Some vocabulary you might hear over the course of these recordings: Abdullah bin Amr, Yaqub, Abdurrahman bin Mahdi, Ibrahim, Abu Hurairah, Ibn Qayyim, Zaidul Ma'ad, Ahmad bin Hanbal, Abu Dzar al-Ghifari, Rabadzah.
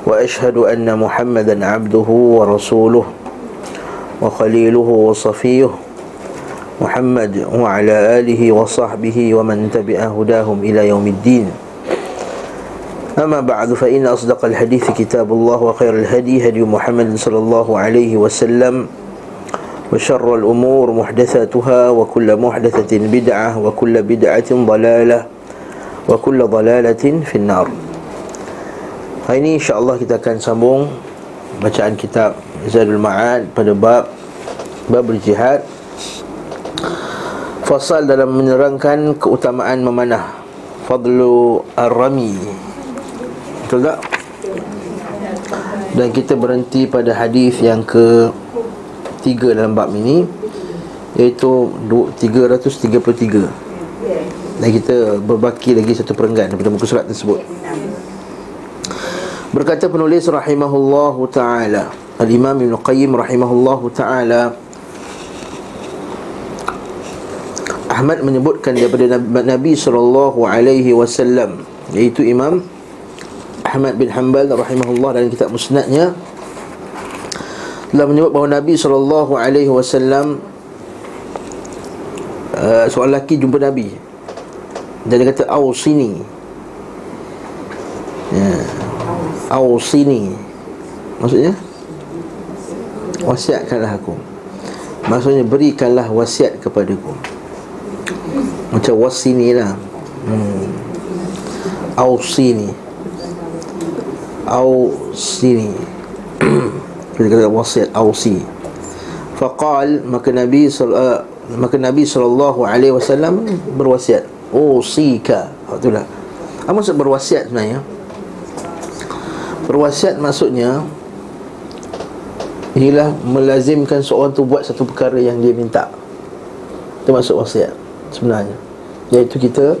وأشهد أن محمدًا عبده ورسوله وخليله وصفيه محمد وعلى آله وصحبه ومن تبع هداهم إلى يوم الدين. أما بعد، فإن أصدق الحديث كتاب الله وخير الهدي هدي محمد صلى الله عليه وسلم وشر الأمور محدثاتها وكل محدثة بدعة وكل بدعة ضلالة وكل ضلالة في النار. Hari ini insya-Allah kita akan sambung bacaan kitab Zaidul Ma'ad pada bab berjihad. Fasal dalam menerangkan keutamaan memanah, fadlu ar-rami. Betul tak? Dan kita berhenti pada hadis yang ke-3 dalam bab ini, iaitu 333. Dan kita berbaki lagi satu perenggan daripada muka surat tersebut. Berkata penulis rahimahullahu ta'ala, Al-Imam Ibn Qayyim rahimahullahu ta'ala, Ahmad menyebutkan daripada Nabi SAW, iaitu Imam Ahmad bin Hanbal rahimahullah dalam kitab musnadnya, telah menyebut bahawa Nabi SAW, seorang lelaki jumpa Nabi dan dia kata, "Awsini." Awsini maksudnya wasiatkanlah aku, maksudnya berikanlah wasiat kepadaku, macam wasini lah. Awsini kita kata wasiat, awsi. Faqal, maka Nabi SAW berwasiat, "Awsika." Itulah apa maksud berwasiat sebenarnya. Berwasiat maksudnya ialah melazimkan seorang tu buat satu perkara yang dia minta. Itu maksud wasiat sebenarnya, iaitu kita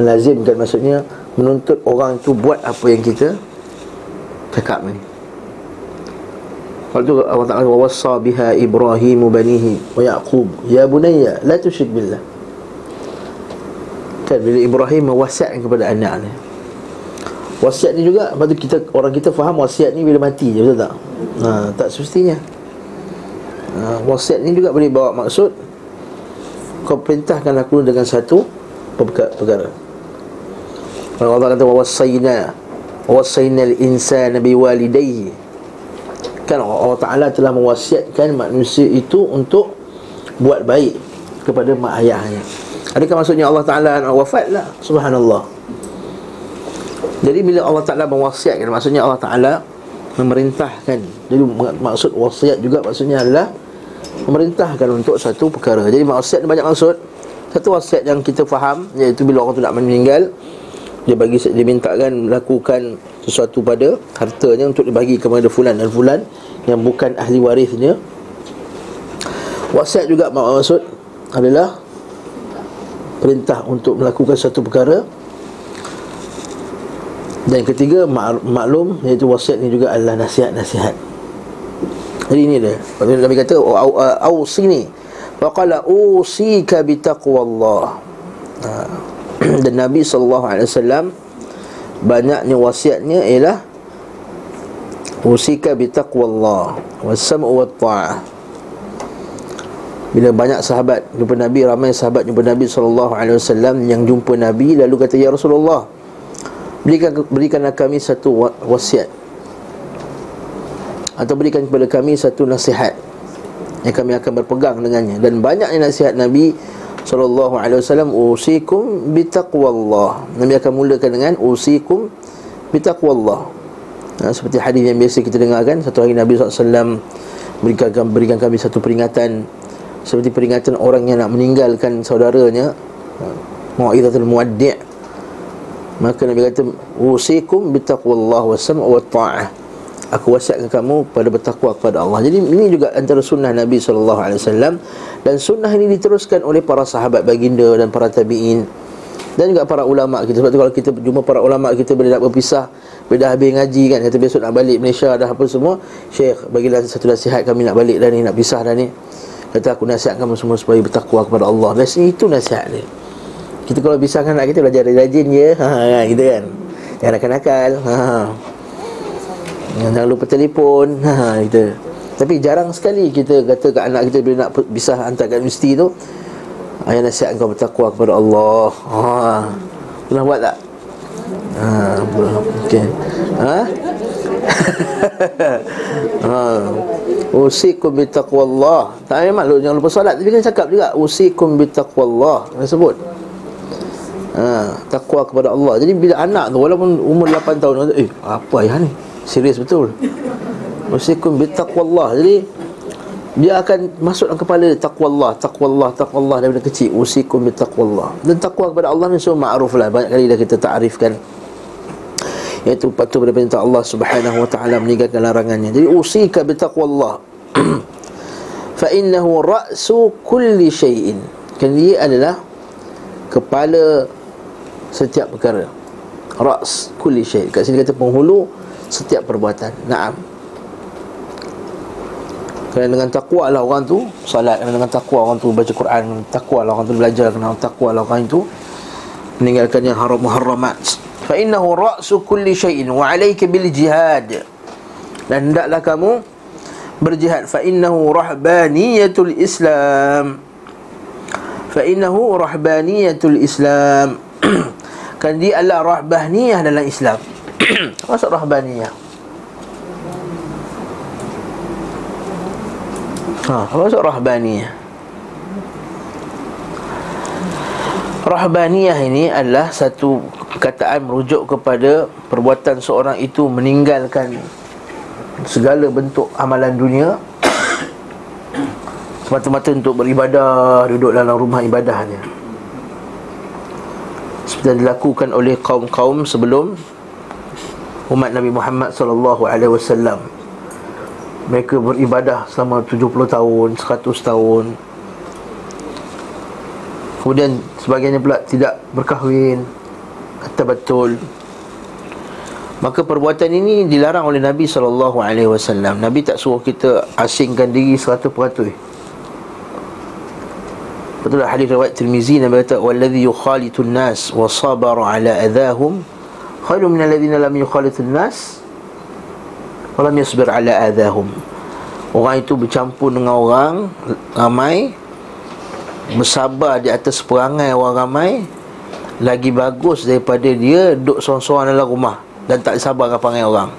melazimkan, maksudnya menuntut orang tu buat apa yang kita cakap ni. Kalau tu Allah Ta'ala, "Wa wassa biha Ibrahim banihi wa Yaqub ya bunayya la tusyrik billah." Kan bila Ibrahim mewasiatkan kepada anaknya, wasiat ni juga, lepas tu orang kita faham wasiat ni bila mati je, betul tak? Tak semestinya. Wasiat ni juga boleh bawa maksud, "Kau perintahkan aku dengan satu perkara." Kalau Allah kata, Wassayna al-insana biwalidayhi, kan Allah Ta'ala telah mewasiatkan manusia itu untuk buat baik kepada mak ayahnya. Adakah maksudnya Allah Ta'ala nak wafat? Lah, subhanallah. Jadi bila Allah Ta'ala mewasiatkan, maksudnya Allah Ta'ala memerintahkan. Jadi maksud wasiat juga maksudnya adalah memerintahkan untuk satu perkara. Jadi wasiat ni banyak maksud. Satu wasiat yang kita faham, iaitu bila orang tu nak meninggal, dia mintakan lakukan sesuatu pada hartanya untuk dibagi kepada fulan dan fulan yang bukan ahli warisnya. Wasiat juga maksud adalah perintah untuk melakukan satu perkara. Dan ketiga, maklum, iaitu wasiat ni juga adalah nasihat-nasihat. Jadi ini dia. Nabi kata, "Awsini." Faqala, "Usika bitaqwallah." Dan Nabi SAW banyaknya wasiatnya ialah "Usika bitaqwallah was-sam'u wat-ta'ah." Bila banyak sahabat jumpa Nabi, ramai sahabat jumpa Nabi SAW yang jumpa Nabi lalu kata, "Ya Rasulullah, berikanlah kami satu wasiat, atau berikan kepada kami satu nasihat yang kami akan berpegang dengannya." Dan banyaknya nasihat Nabi SAW, "Usikum bitaqwallah." Nabi akan mulakan dengan "Usikum bitaqwallah." Seperti hadis yang biasa kita dengarkan, satu hari Nabi SAW berikan kami satu peringatan, seperti peringatan orang yang nak meninggalkan saudaranya, mau'izatul muwaddi'. Maka Nabi kata, "Usikum bitaqwallah wa sam'a wa ta'ah." Aku wasiatkan kamu pada bertakwa kepada Allah. Jadi ini juga antara sunnah Nabi SAW, dan sunnah ini diteruskan oleh para sahabat baginda dan para tabi'in, dan juga para ulama' kita. Sebab tu kalau kita jumpa para ulama' kita bila nak berpisah, bila dah habis ngaji kan, kata besok nak balik Malaysia dah apa semua, "Syekh, bagilah satu nasihat, kami nak balik dah ni, nak pisah dah ni." Kata, "Aku nasihat kamu semua supaya bertakwa kepada Allah." Biasanya itu nasihat dia. Kita kalau pisah kan anak kita belajar rajin ya, kita kan, jangan nakal-nakal, jangan lupa telefon, kita. Tapi jarang sekali kita kata kat anak kita bila nak pisah hantar kat universiti tu, "Ayah nasihat kau bertakwa kepada Allah." Pernah buat tak? Okay. Usikum bitaqwallah. Tak memang lu jangan lupa solat, tapi kan cakap juga usikum bitaqwallah, dia sebut. Takwa kepada Allah. Jadi bila anak tu walaupun umur 8 tahun, "Eh, apa ayah ni? Serius betul." Usikum bitaqwallah. Jadi dia akan masuk dalam kepala taqwallah, taqwallah, taqwallah daripada kecil. Usikum bitaqwallah. Dan takwa kepada Allah ni semua makruf lah, banyak kali dah kita ta'rifkan, iaitu patuh pada perintah Allah Subhanahu wa ta'ala, meninggalkan larangannya. Jadi usika bitaqwallah. Fa innahu ra'su kulli syai'in. Kerana dia adalah kepala setiap perkara. Ra's kulli syai'. Kat sini kata penghulu setiap perbuatan. Naam. Kerana dengan takwa lah orang tu salat, dengan takwa orang tu baca Quran, takwa lah orang tu belajar, dengan takwa lah orang itu meninggalkan yang haram muharramat. Fa innahu ra'su kulli syai'in wa 'alayka bil jihad. Dan hendaklah kamu berjihad. Fa innahu rahbaniyatul Islam. Fa'innahu rahbaniyatul Islam. Kan dia adalah rahbaniyah dalam Islam. Maksud rahbaniyah, maksud rahbaniyah. Rahbaniyah ini adalah satu perkataan merujuk kepada perbuatan seorang itu meninggalkan segala bentuk amalan dunia semata-mata untuk beribadah, duduk dalam rumah ibadahnya, seperti yang dilakukan oleh kaum-kaum sebelum umat Nabi Muhammad SAW. Mereka beribadah selama 70 tahun, 100 tahun. Kemudian sebagainya pula tidak berkahwin, tabattul. Maka perbuatan ini dilarang oleh Nabi SAW. Nabi tak suruh kita asingkan diri 100%. Itulah hadis riwayat Tirmizi, Nabi kata, "Wallazi yukhalitun nas wa sabara ala adahum khairum minal ladzina lam yukhalitun nas wa lam yasbir ala adahum." Orang itu bercampur dengan orang ramai, bersabar di atas perangai orang ramai, lagi bagus daripada dia duduk seorang-seorang dalam rumah dan tak sabar dengan perangai orang.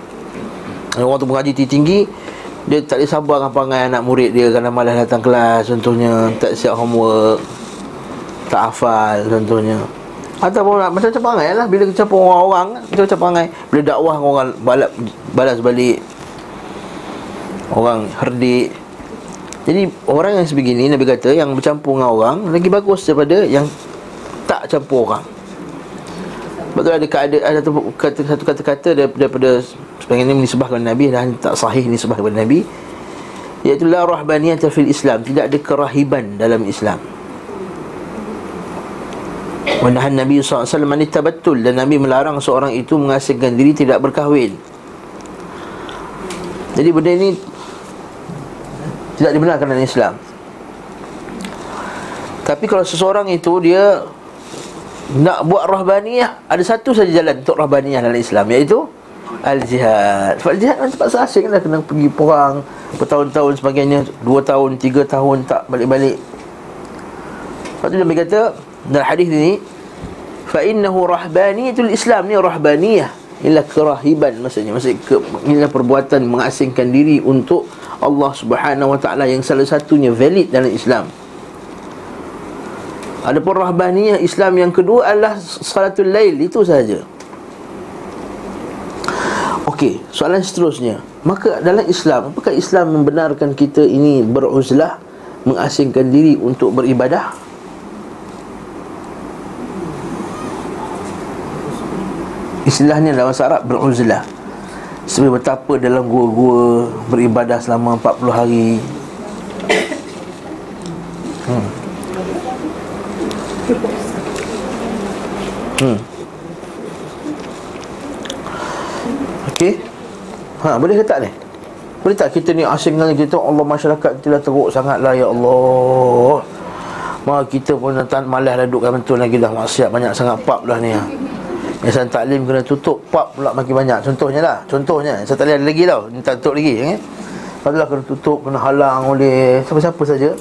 Orang tu mengaji tinggi, dia tak boleh sabar dengan perangai anak murid dia. Kadang malas datang kelas contohnya, tak siap homework, tak hafal contohnya, atau macam-macam perangai lah. Bila kecampur orang-orang, macam-macam perangai. Bila dakwah orang balas balik, orang herdik. Jadi orang yang sebegini, Nabi kata, yang bercampur dengan orang lagi bagus daripada yang tak campur orang. Sebab tu ada satu kata-kata daripada sebenarnya ini nisbahkan Nabi dan tak sahih nisbah kepada Nabi, iaitu la rahbaniyata fil Islam, tidak ada kerahiban dalam Islam. Wa nahan Nabi sallallahu alaihi wasallam anit tabattul, dan Nabi melarang seorang itu mengasingkan diri tidak berkahwin. Jadi benda ini tidak dibenarkan dalam Islam. Tapi kalau seseorang itu dia nak buat rahbaniyah, ada satu saja jalan untuk rahbaniyah dalam Islam, iaitu al-jihad. Sebab jihad kan terpaksa asing lah, kena pergi perang bertahun-tahun sebagainya, 2 tahun, 3 tahun tak balik-balik. Lepas tu Nabi kata dalam hadis ni, فَإِنَّهُ رَحْبَانِيَةُ Islam. Ni rahbaniyah, ialah kerahiban maksudnya, ialah perbuatan mengasingkan diri untuk Allah Subhanahu Wa Taala, yang salah satunya valid dalam Islam. Adapun rahbaniyah Islam yang kedua adalah salatul lail, itu sahaja. Okey, soalan seterusnya, maka dalam Islam, apakah Islam membenarkan kita ini beruzlah, mengasingkan diri untuk beribadah? Istilahnya dalam bahasa Arab beruzlah. Seperti betapa dalam gua-gua beribadah selama 40 hari. Okey. Boleh ke tak ni? Boleh tak kita ni asing dengan kita, Allah masyarakat kita dah teruk sangatlah, ya Allah. Maka kita pun malas dah dudukkan betul lagi dah, maksiat banyak sangat pub dah ni. Yayasan taklim kena tutup, pub pula makin banyak. Contohnya lah, Yayasan taklim ada lagi tau, ni tak tutup lagi, okey. Padahal kena tutup, kena halang oleh siapa-siapa saja.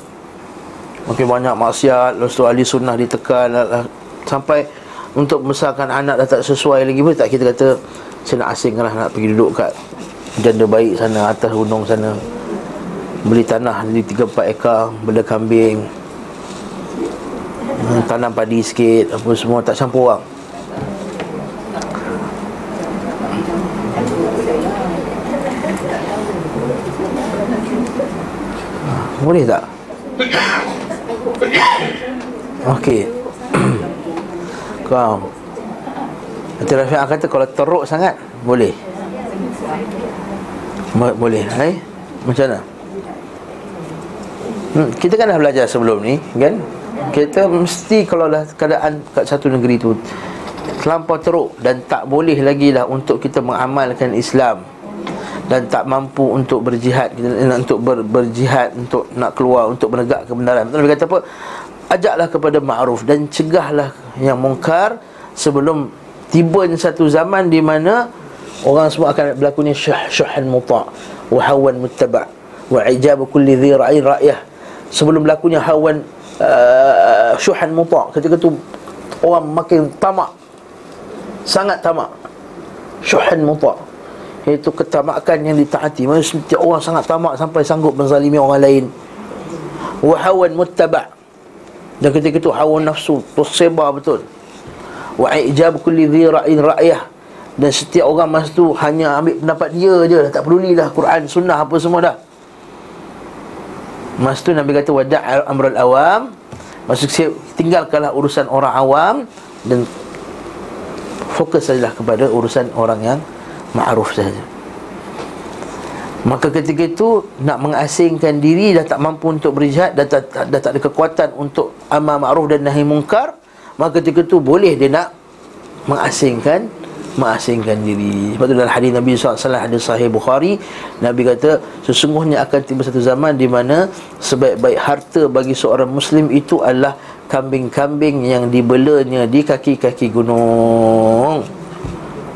Makin banyak maksiat, lepas tu ahli sunnah ditekan sampai untuk membesarkan anak dah tak sesuai lagi. Boleh tak kita kata saya nak asingkanlah, nak pergi duduk kat janda baik sana, atas gunung sana, beli tanah di 3-4 ekar, bela kambing, tanam padi sikit, apa semua, tak campur orang. Boleh tak? Okey. Kau Nanti Rafiq kata kalau teruk sangat boleh. Boleh. Hai? Macam mana? Kita kan dah belajar sebelum ni, kan? Kita mesti kalau dah keadaan kat satu negeri tu terlampau teruk dan tak boleh lagi lah untuk kita mengamalkan Islam dan tak mampu untuk berjihad, untuk berjihad, untuk nak keluar, untuk menegak kebenaran. Betul, dia kata apa? Ajaklah kepada ma'ruf dan cegahlah yang mungkar sebelum tiba satu zaman di mana orang semua akan berlakunya syuhan muta' wa hawan muttaba' wa ijab kulli dhi ra'in ra'yah. Sebelum berlakunya hawan syuhan muta', ketika tu orang makin tamak, sangat tamak. Syuhan muta', iaitu ketamakan yang ditaati. Maksudnya orang sangat tamak sampai sanggup menzalimi orang lain. Wa hawan muttaba', dan ketika itu hawa nafsu tersebar betul. Wa ijab kulli dhi ra'in ra'yah, dan setiap orang masa tu hanya ambil pendapat dia je, tak peduli dah Quran, sunnah apa semua dah. Masa tu Nabi kata wada' amral awam, maksudnya tinggalkanlah urusan orang awam dan fokus sajalah kepada urusan orang yang ma'ruf saja. Maka ketika itu nak mengasingkan diri, dah tak mampu untuk berjihad, dah tak ada kekuatan untuk amar ma'ruf dan nahi mungkar, maka ketika itu boleh dia nak mengasingkan diri. Sebab tu dalam hadis Nabi SAW, hadis Sahih Bukhari, Nabi kata sesungguhnya akan tiba satu zaman di mana sebaik-baik harta bagi seorang Muslim itu adalah kambing-kambing yang dibelanya di kaki-kaki gunung.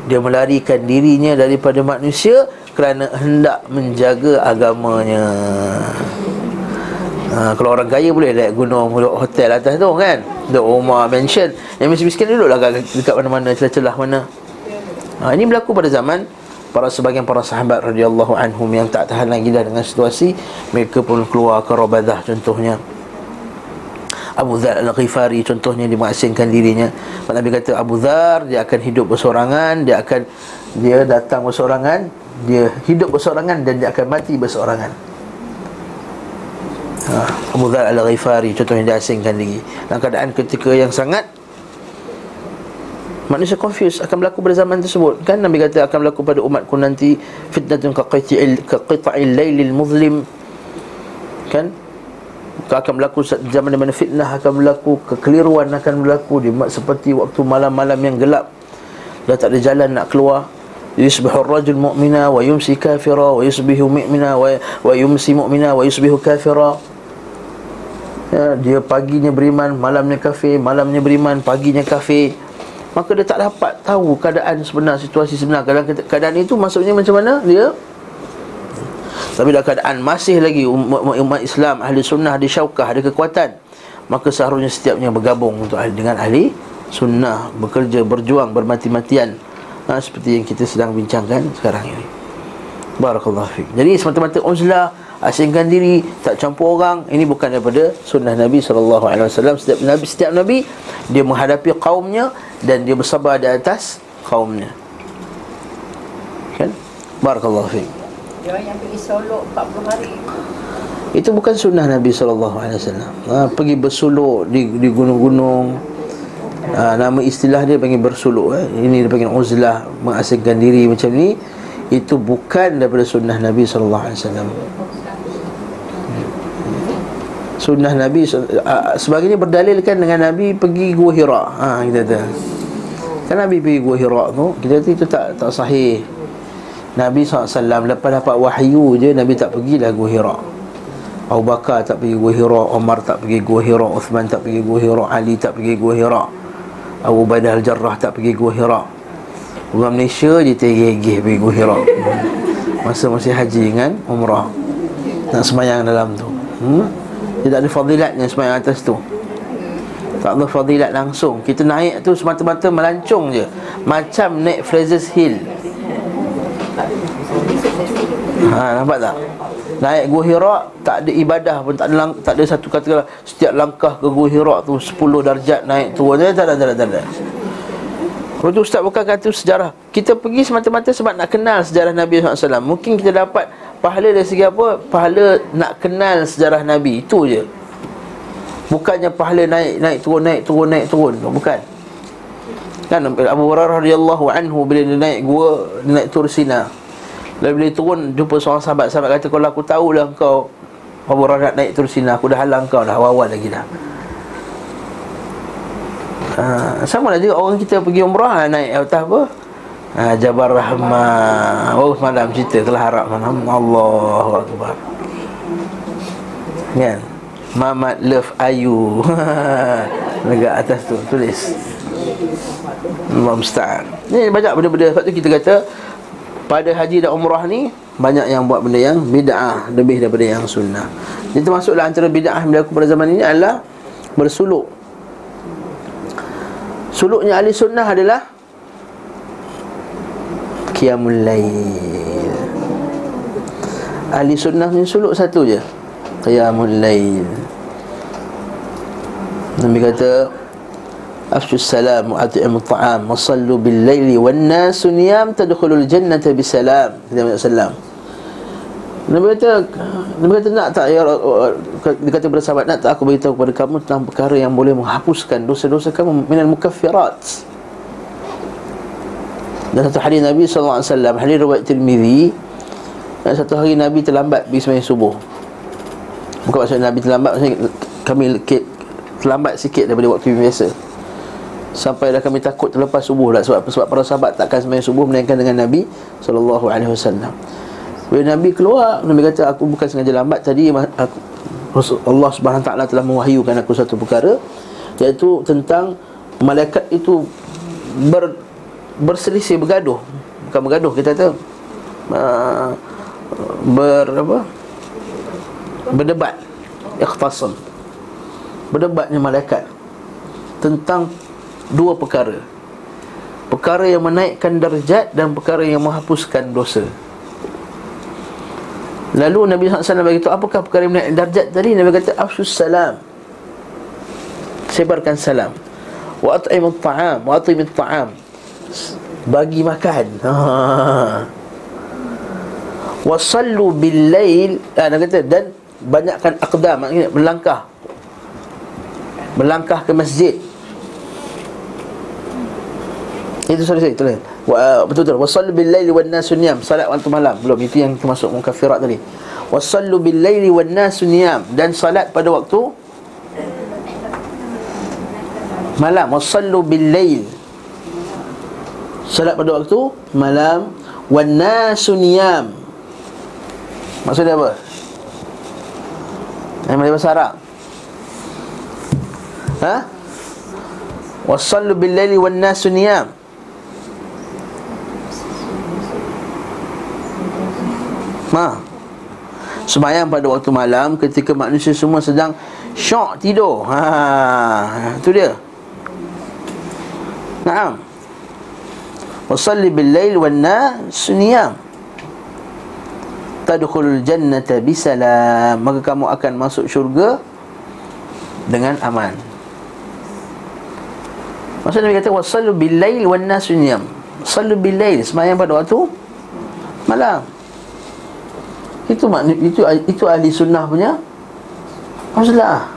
Dia melarikan dirinya daripada manusia kerana hendak menjaga agamanya. Kalau orang kaya boleh naik gunung, duduk hotel atas tu kan, duduk rumah, mansion. Yang miskin-miskin duduklah dekat mana-mana, celah-celah mana. Ini berlaku pada zaman para sebagian para sahabat radhiyallahu anhum yang tak tahan lagi dah dengan situasi. Mereka pun keluar ke Rabadzah contohnya. Abu Dzar al-Ghifari contohnya, dia mengasingkan dirinya. Nabi kata Abu Dzar dia akan hidup bersorangan, dia datang bersorangan, dia hidup bersorangan dan dia akan mati bersorangan. Abu Dzar al-Ghifari contohnya, dia asingkan diri dalam keadaan ketika yang sangat manusia confused akan berlaku pada zaman tersebut. Kan Nabi kata akan berlaku pada umatku nanti fitnatun kaqita'il lailil muzlim. Kan akan berlaku zaman di mana fitnah akan berlaku, kekeliruan akan berlaku seperti waktu malam-malam yang gelap, dah tak ada jalan nak keluar. Yusbihur rajul mu'mina wa yumsi kafira wa yusbihu mu'mina wa yumsi mu'mina wa yusbihu kafira. Dia paginya beriman, malamnya kafir, malamnya beriman, paginya kafir. Maka dia tak dapat tahu keadaan sebenar, situasi sebenar. Keadaan itu maksudnya macam mana dia? Tapi dalam keadaan masih lagi umat Islam, ahli sunnah, ahli syaukah, ada kekuatan, maka seharusnya setiapnya bergabung untuk dengan ahli sunnah, bekerja, berjuang, bermati-matian. Seperti yang kita sedang bincangkan sekarang ini. Barakallahu fiik. Jadi semata-mata uzlah, asingkan diri, tak campur orang, ini bukan daripada sunnah Nabi SAW. Setiap Nabi dia menghadapi kaumnya dan dia bersabar di atas kaumnya. Kan? Barakallahu fiik. Yang pergi solok 40 hari itu bukan sunnah Nabi SAW. Pergi bersolok di gunung-gunung, Nama istilah dia panggil bersuluk, ini dia panggil uzlah, mengasingkan diri macam ni. Itu bukan daripada sunnah Nabi SAW. Sunnah Nabi sebagainya berdalilkan dengan Nabi pergi Gua Hira. Kita kata kan Nabi pergi Gua Hira tu, kita kata itu tak sahih. Nabi SAW lepas dapat wahyu je, Nabi tak pergilah Gua Hira. Abu Bakar tak pergi Gua Hira, Omar tak pergi Gua Hira, Uthman tak pergi Gua Hira, Ali tak pergi Gua Hira, Abu Ubaidah Al-Jarrah tak pergi Gua Hira. Orang Malaysia dia tergigih pergi Gua Hira masa masih haji dengan umrah, nak semayang dalam tu. Dia tak ada fadilatnya semayang atas tu, tak ada fadilat langsung. Kita naik tu semata-mata melancong je, macam naik Fraser's Hill. Nampak tak? Naik Gua Hira tak ada ibadah pun, tak ada satu kata setiap langkah ke Gua Hira tu 10 darjat naik turun. Tak ada. Lepas tu Ustaz bukan kata sejarah. Kita pergi semata-mata sebab nak kenal sejarah Nabi SAW. Mungkin kita dapat pahala dari segi apa? Pahala nak kenal sejarah Nabi, itu je. Bukannya pahala naik turun. Bukan. Kan Abu Hurairah radhiyallahu anhu bila dia naik gua, dia naik Tur Sina, lalu bila dia turun jumpa seorang sahabat kata, kalau aku tahulah kau Abu Hurairah naik Tur Sina, aku dah halang kau dah awal lagi dah. Sama lah juga orang kita pergi umrah naik atas apa? Jabar Rahmah. Oh semalam cerita telah harap malam. Allahu Akbar. Kan? Mamat love Ayu dekat atas tu tulis Allah musta'an. Ni banyak benda-benda. Sebab tu kita kata pada haji dan umrah ni banyak yang buat benda yang bid'ah lebih daripada yang sunnah. Jadi termasuklah antara bid'ah yang berlaku pada zaman ini adalah bersuluk. Suluknya ahli sunnah adalah qiyamul lail. Ahli sunnah ni suluk satu je, qiyamul lail. Nabi kata afshus salam wa at'imut ta'am wa sallu bil laili wan nasu niyam tadkhulul jannata bisalam. Nabi sallam, Nabi kata nak tak ya, dia kata bersahabat, nak tak aku beritahu kepada kamu tentang perkara yang boleh menghapuskan dosa-dosa kamu, minal mukaffirat. Dan satu hari Nabi SAW, hadis riwayat Tirmizi, dan satu hari Nabi terlambat pergi sembahyang subuh. Bukan maksudnya Nabi terlambat, maksudnya kami terlambat sikit daripada waktu biasa. Sampailah kami takut terlepas subuh lah, sebab para sahabat takkan sembahyang subuh melainkan dengan Nabi SAW. Bila Nabi keluar, Nabi kata aku bukan sengaja lambat tadi, Allah Subhanahu Taala telah mewahyukan aku satu perkara, iaitu tentang malaikat itu berselisih, bergaduh. Bukan bergaduh, kita kata berdebat, ikhtasam. Berdebatnya malaikat tentang dua perkara. Perkara yang menaikkan darjat dan perkara yang menghapuskan dosa. Lalu Nabi SAW beritahu, apakah perkara yang menaikkan darjat tadi? Nabi kata afshus salam, sebarkan salam, wa at'imut ta'am, wa at'imut ta'am, bagi makan, wa sallu bil lail. Nabi kata dan banyakkan aqdam, maknanya melangkah ke masjid. Itu sorry. Betul. Wasallu bil laili wan nasu niyam, salat waktu malam. Belum, itu yang termasuk mukaffirat tadi. Wasallu bil laili wan nasu niyam, dan salat pada waktu malam. Wasallu bil lail, salat pada waktu malam. Wan nasu niyam, maksudnya apa? Bahasa Arab. Wasallu bil laili wan nasu niyam. Sembahyang pada waktu malam ketika manusia semua sedang syok tidur. Itu dia. Naam. Wasalli bil lail wan nasu niyam tadkhulul jannata bisalam, maka kamu akan masuk syurga dengan aman. Maksudnya Nabi kata wasallu bil lail wan nasu niyam. Sallu bil lail, sembahyang pada waktu malam. Itu ahli sunnah punya masalah.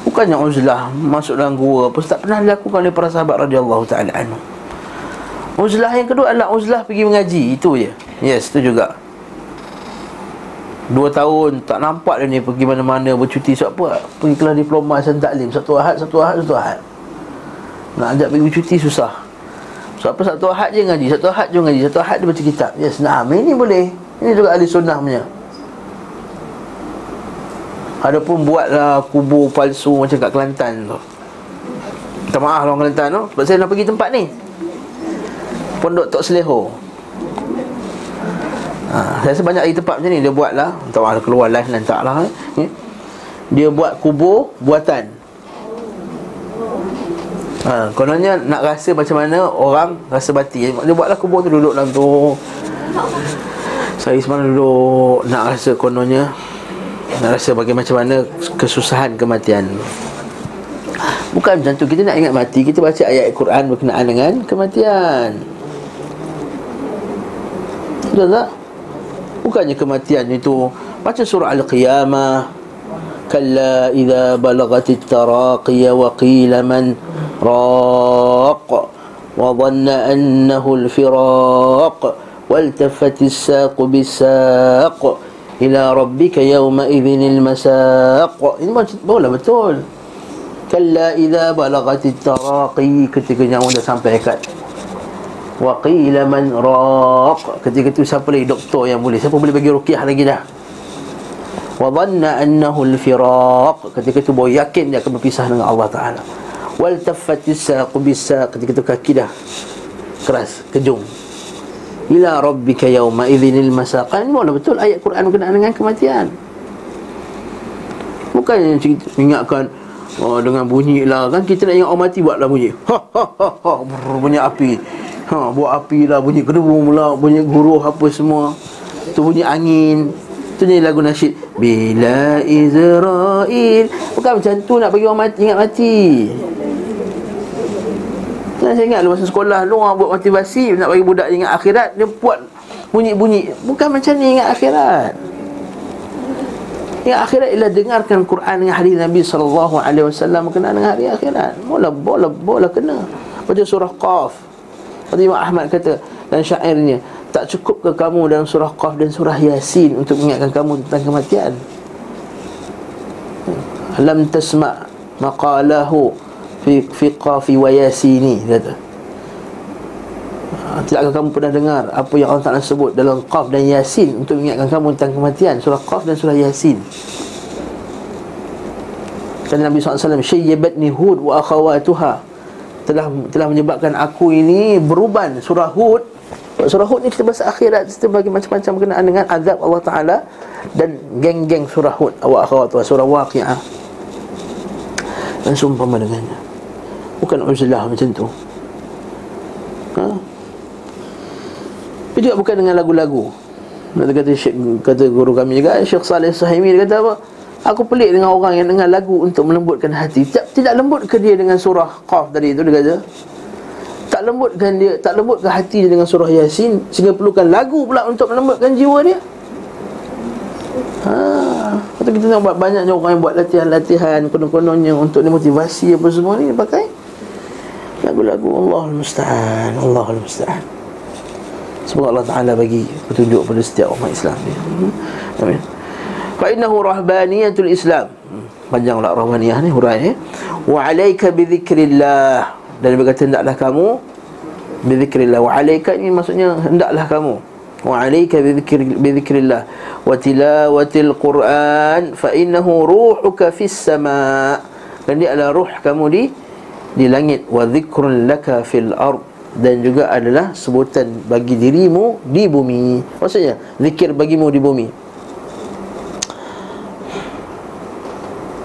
Bukannya uzlah masuk dalam gua apa, tak pernah dilakukan oleh para sahabat radhiyallahu ta'ala anhum. Uzlah yang kedua adalah uzlah pergi mengaji. Itu je. Yes, itu juga. 2 tahun tak nampak dia ni pergi mana-mana, bercuti sebab apa? Pergi kelas diploma dan taklim Satu Ahad. Nak ajak pergi bercuti susah. Sebab apa? Satu Ahad je ngaji. Satu Ahad dia baca kitab. Yes, nah, ini boleh. Ini juga ahli sunnah punya. Adapun buatlah kubur palsu macam kat Kelantan tu. Minta maaf orang Kelantan tu, sebab saya dah pergi tempat ni, Pondok Tok Selehor. Saya rasa banyak lagi tempat macam ni. Dia buatlah, minta maaf keluar live nanti lah. Dia buat kubur buatan. Kononnya nak rasa macam mana orang rasa batin, dia buatlah kubur tu, duduk dalam tu. Saya semalam duduk nak rasa kononnya, nak rasa macam mana kesusahan kematian. Bukan macam tu. Kita nak ingat mati, kita baca ayat Al-Quran berkenaan dengan kematian. Betul tak? Bukannya kematian itu baca surah Al-Qiyamah, kalla idza balagatit taraqiya wa qila man raq wa dhanna annahu al-firaq waltafatis saqu bisaq ila rabbika yawma idhinil masaq. Ini boleh betul. Kalla idza balagatit taraqi, ketika nyawa dah sampai kat. Wa qila man raq, ketika tu siapa lagi doktor yang boleh, siapa boleh bagi ruqyah lagi dah. Wa dhanna annahu al-firaq, ketika tu boleh yakin dia akan berpisah dengan Allah Taala. Wal taffatis saq bisaq, ketika tu kaki dah keras kejung. Ila rabbika yawma idhinil masaqan. Mana betul ayat Quran berkenaan dengan kematian. Bukan yang ingatkan dengan bunyi lah. Kan kita nak ingat orang mati buatlah bunyi. Ha ha ha ha, bunyi api. Ha, buat api lah, bunyi gedung lah, bunyi guruh apa semua. Tu bunyi angin. Tu nyanyi lagu nasyid bila Izrail. Bukan macam tu nak bagi orang mati, ingat mati. Saya ingat masa sekolah lu orang buat motivasi nak bagi budak ingat akhirat, dia buat bunyi-bunyi. Bukan macam ni ingat akhirat. Ingat akhirat ialah dengarkan Quran dengan hadis Nabi SAW berkenaan dengan hari akhirat. Bola kena baca surah Qaf. Tadi Imam Ahmad kata dan syairnya, tak cukup ke kamu dalam surah Qaf dan surah Yasin untuk mengingatkan kamu tentang kematian? Alam tasma' maqalahu fi qafi wa yasini, kata tidakkah kamu pernah dengar apa yang Allah Ta'ala sebut dalam Qaf dan Yasin untuk mengingatkan kamu tentang kematian? Surah Qaf dan surah Yasin. Dan Nabi SAW, syayyabatni Hud wa akhawatuha, telah menyebabkan aku ini beruban. Surah Hud, surah Hud ni kita bahas akhirat, kita bagi macam-macam berkenaan dengan azab Allah Ta'ala dan geng-geng surah Hud wa akhawatuha, surah Waqi'ah dan seumpama dengannya. Bukan uzlah macam tu. Ha? Itu juga bukan dengan lagu-lagu. Kata guru kami juga, Syekh Saleh Sahimi, dia kata apa? Aku pelik dengan orang yang dengar lagu untuk melembutkan hati. Tidak lembut ke dia dengan surah Qaf tadi tu, dia kata. Tak lembutkan hati dia dengan surah Yasin sehingga perlukan lagu pula untuk melembutkan jiwa dia. Lepas kita nak buat banyaknya orang yang buat latihan-latihan konon-kononnya untuk dimotivasi apa semua ni, dia pakai lagu-lagu. Allahul Musta'an, Allahul Musta'an. Semoga Allah Ta'ala bagi petunjuk pada setiap umat Islam ni. Amin. Fa'innahu rahbaniyatul Islam. Panjang pula rahbaniyah ni, hurai. Wa alaika bidhikrillah. Dan dia berkata, hendaklah kamu bidhikrillah. Wa alaika ni maksudnya hendaklah kamu. Wa alaika bidhikrillah wa tilawatil Quran fa innahu ruhuka fis sama'. Dan dia adalah ruh kamu di langit. Wa dhikrun laka fil ard, dan juga adalah sebutan bagi dirimu di bumi. Maksudnya zikir bagimu di bumi.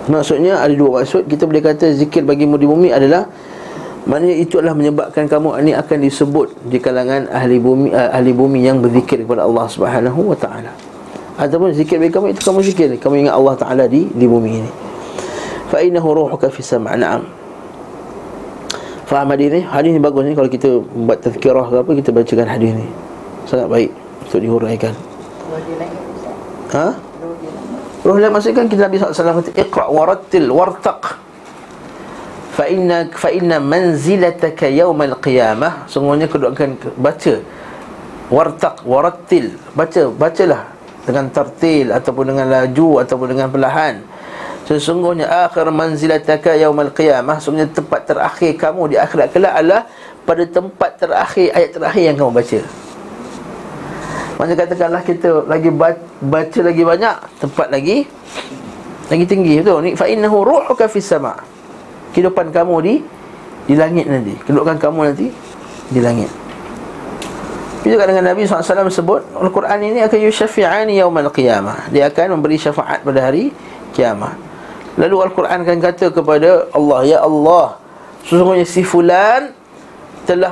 Maksudnya ada dua maksud. Kita boleh kata zikir bagimu di bumi adalah maknanya itu adalah menyebabkan kamu ini akan disebut di kalangan ahli bumi yang berzikir kepada Allah Subhanahu wa ta'ala. Ataupun zikir bagi kamu itu kamu zikir, kamu ingat Allah Ta'ala di bumi ini. Fa innahu ruhuka fis sama'. Naam. Faham hadis ni? Hadis ni bagus ni. Kalau kita buat tazkirah ke apa, kita bacakan hadis ni, sangat baik untuk dihuraikan. Ha? Roh dia maksudkan kita Nabi SAW kata, iqra' warattil wartaq. fa inna manzilataka yaumal qiyamah, sungguhnya kedudukan baca wartaq warattil, bacalah dengan tartil ataupun dengan laju ataupun dengan perlahan. Sesungguhnya akhir manzilataka yaumal qiyamah, sungguhnya tempat terakhir kamu di akhirat kelak adalah pada tempat terakhir, ayat terakhir yang kamu baca. Maksudnya katakanlah kita lagi baca lagi banyak, tempat lagi tinggi, betul? Ni fa innahu ruhuka fis sama'. Kehidupan kamu di langit nanti. Kedudukan kamu nanti di langit. Itu juga dengan Nabi SAW sebut Al-Quran ini akan yusyafi'ani yaumal qiyamah, dia akan memberi syafaat pada hari kiamah. Lalu Al-Quran akan kata kepada Allah, ya Allah, sesungguhnya si fulan telah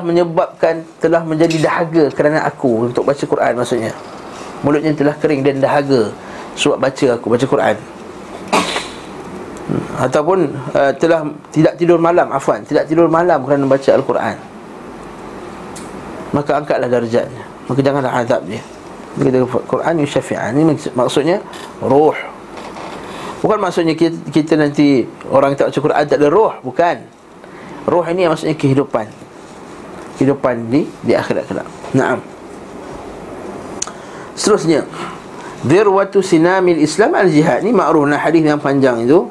menjadi dahaga kerana aku, untuk baca Quran maksudnya. Mulutnya telah kering dan dahaga sebab baca Quran. Ataupun telah tidak tidur malam kerana baca Al-Quran. Maka angkatlah darjatnya, maka janganlah azab dia. Kita Quran yusyafi'an, ini maksudnya roh. Bukan maksudnya kita nanti orang tak baca Quran tak ada roh, bukan. Roh ini maksudnya kehidupan di akhirat kelak. Naam. Seterusnya, dirwatu sinamil Islam al-jihad, ni makruf, nah hadis yang panjang itu.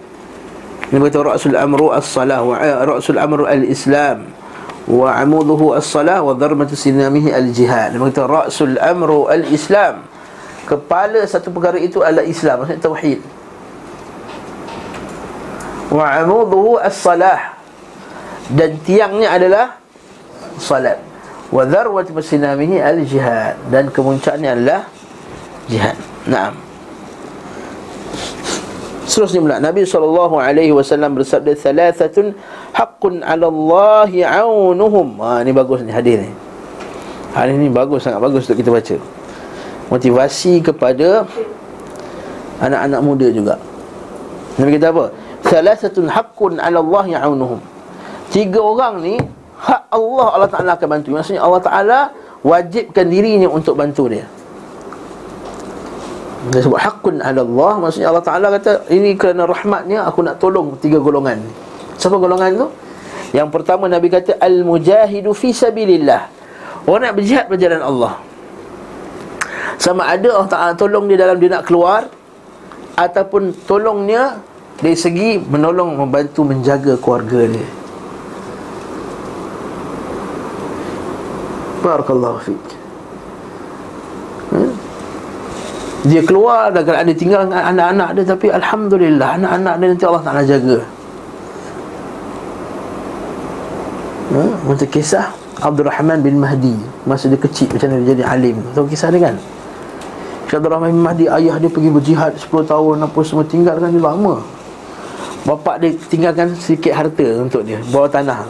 Ini berkata ra'sul amru as-salah wa ra'sul amru al-Islam wa amuduhu as-salah wa dharmatu sinamihi al-jihad. Ini berkata ra'sul amru al-Islam, kepala satu perkara itu adalah Islam, maksudnya tauhid. Wa amuduhu as-salah, dan tiangnya adalah salat. Wa dharwatu sinamihi al-jihad, dan kemuncaannya adalah jihad. Naam. Seterusnya pula Nabi SAW bersabda, thalathatun haqqun ala Allahi aunuhum. Ha, ni bagus ni hadis ni. Hadis ni bagus, sangat bagus untuk kita baca. Motivasi kepada anak-anak muda juga. Nabi kata apa? Thalathatun haqqun ala Allahi aunuhum. Tiga orang ni hak Allah Ta'ala akan bantu. Maksudnya Allah Ta'ala wajibkan dirinya untuk bantu dia. Dia sebut haqqun ala Allah, maksudnya Allah Ta'ala kata ini kerana rahmatnya aku nak tolong tiga golongan. Siapa golongan tu? Yang pertama Nabi kata al-mujahidu fi sabilillah, orang nak berjihad pada jalan Allah. Sama ada Allah Ta'ala tolong dia dalam dia nak keluar, ataupun tolongnya dari segi menolong, membantu, menjaga keluarga dia. Barakallahu fiik. Dia keluar, dan kalau dia tinggal dengan anak-anak dia, tapi alhamdulillah anak-anak dia nanti Allah Ta'ala jaga. Macam kisah Abdurrahman bin Mahdi masa dia kecil, macam mana dia jadi alim. Tahu kisah dia kan? Abdurrahman bin Mahdi, ayah dia pergi berjihad 10 tahun apa semua, tinggalkan dia lama. Bapak dia tinggalkan sedikit harta untuk dia, bawah tanah.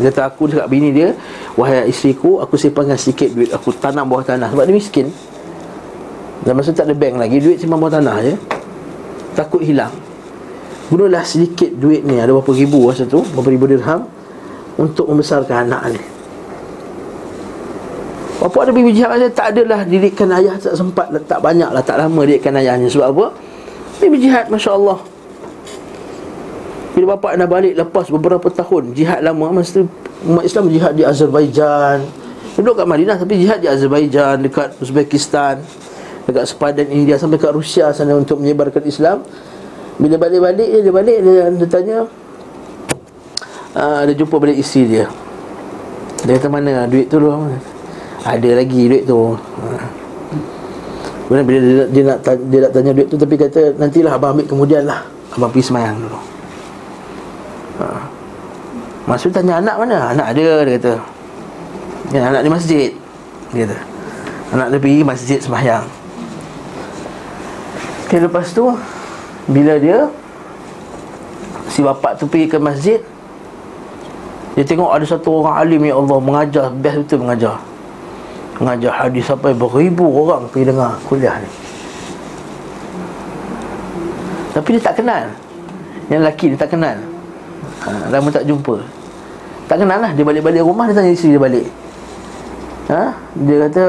Dia kata, aku cakap bini dia, wahai isteriku, aku simpankan sedikit duit, aku tanam bawah tanah, sebab dia miskin. Dan masa tak ada bank lagi, duit simpan bawah tanah je, takut hilang. Gunalah sedikit duit ni, ada berapa ribu masa tu, berapa ribu dirham, untuk membesarkan anak ni. Bapak ada pergi berjihad masa, tak adalah didikan ayah, tak sempat, tak banyak lah, tak lama didikan ayahnya. Sebab apa? Dia berjihad, Masya Allah. Bila bapak dah balik lepas beberapa tahun jihad lama, masa tu umat Islam jihad di Azerbaijan, duduk kat Madinah, tapi jihad di Azerbaijan, dekat Uzbekistan, dekat sepadan India, sampai kat Rusia sana untuk menyebarkan Islam. Bila balik-balik dia tanya, dia jumpa balik isteri dia. Dia kata, mana duit tu lu? Ada lagi duit tu. Kemudian bila dia nak tanya duit tu, tapi kata, nantilah abang ambil kemudian lah, abang pergi semayang dulu. Maksudnya tanya anak mana? Anak ada, dia kata ya, anak di masjid. Dia kata anak dia pergi masjid semayang. Okay, lepas tu bila dia, si bapak tu pergi ke masjid, dia tengok ada satu orang alim, ya Allah, mengajar, best betul mengajar. Mengajar hadis sampai beribu orang pergi dengar kuliah ni. Tapi dia tak kenal. Yang lelaki dia tak kenal, lama tak jumpa, tak kenal lah. Dia balik-balik rumah, dia tanya isteri dia balik. Dia kata,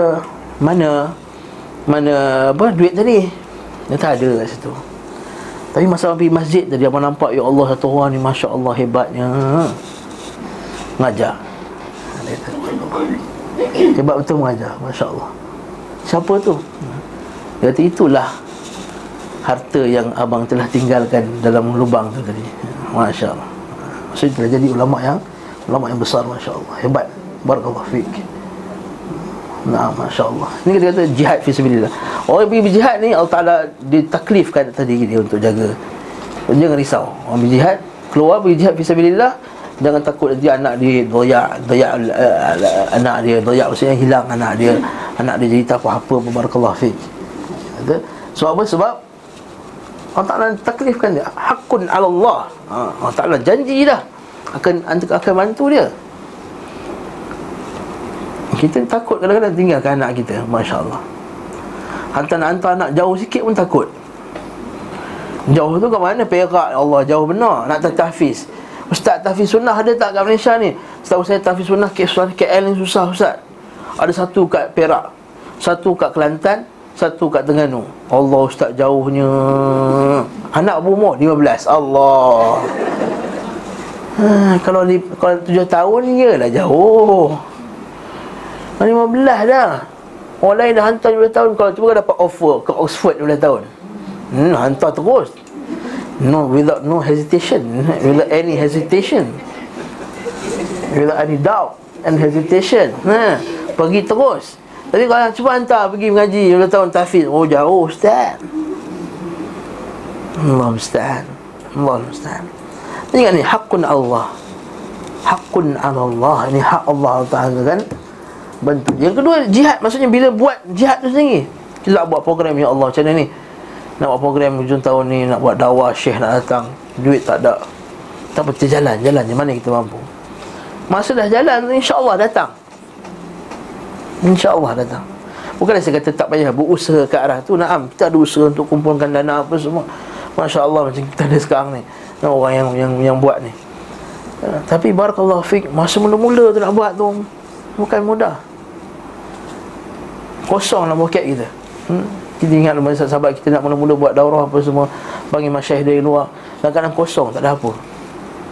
mana duit tadi? Dia tak ada kat situ. Tapi masa pergi masjid tadi abang nampak, ya Allah, satu orang ni Masya Allah hebatnya mengajar. Hebat betul mengajar, Masya Allah. Siapa tu? Dia kata, itulah harta yang abang telah tinggalkan dalam lubang tu tadi. Masya Allah. Maksudnya telah jadi ulama yang besar, Masya Allah. Hebat, barakallahu fiik. Nah, Masya Allah. Ini kita kata jihad fisabilillah. Orang yang pergi berjihad ni Allah Ta'ala ditaklifkan atas diri dia untuk jaga. Jangan risau. Orang berjihad, keluar pergi jihad fisabilillah, jangan takut nanti anak dia Dayak maksudnya hilang anak dia. Anak dia jadi tak apa-apa. Barakallahu fiik. Sebab apa? Sebab Allah Ta'ala taklifkan dia. Hakun ala Allah. Allah Ta'ala janji dah akan bantu dia. Kita takut kadang-kadang tinggalkan anak kita. Masya Allah. Hantar anak jauh sikit pun takut. Jauh tu kat mana? Perak. Allah, jauh benar. Nak tahfiz. Ustaz, tahfiz sunnah ada tak kat Malaysia ni? Setahu saya tahfiz sunnah KL ni susah, Ustaz. Ada satu kat Perak, satu kat Kelantan, satu kat Terengganu. Allah, Ustaz, jauhnya. Anak berumur 15. Allah. Kalau 7 tahun ialah jauh. 15 dah. Orang lain dah hantar 12 tahun. Kalau cuba dapat offer ke Oxford 12 tahun, hantar terus. Without any doubt and hesitation. Pergi terus. Tapi kalau cuba hantar pergi mengaji 12 tahun tahfiz, oh jauh, Ustaz. Allah Ustaz. Ingat ni hakun Allah. Hakun ala Allah. Ini hak Allah Ta'ala kan. Bantu. Yang kedua, jihad. Maksudnya bila buat jihad tu sendiri. Kita buat program, ya Allah, macam mana ni? Nak buat program hujung tahun ni, nak buat dakwah, syekh nak datang, duit tak ada. Tak apa, kita jalan je mana kita mampu. Masa dah jalan, insya Allah datang. Bukanlah saya kata tak payah berusaha ke arah tu. Naam, kita ada usaha untuk kumpulkan dana apa semua. Masya Allah, macam kita ada sekarang ni, orang yang buat ni. Tapi barakallahu fiik, masa mula-mula tu nak buat tu bukan mudah. Kosonglah poket kita. Kita ingat masa sahabat kita nak mula-mula buat daurah apa semua, panggil masyayikh dari luar, kadang-kadang kosong, tak ada apa.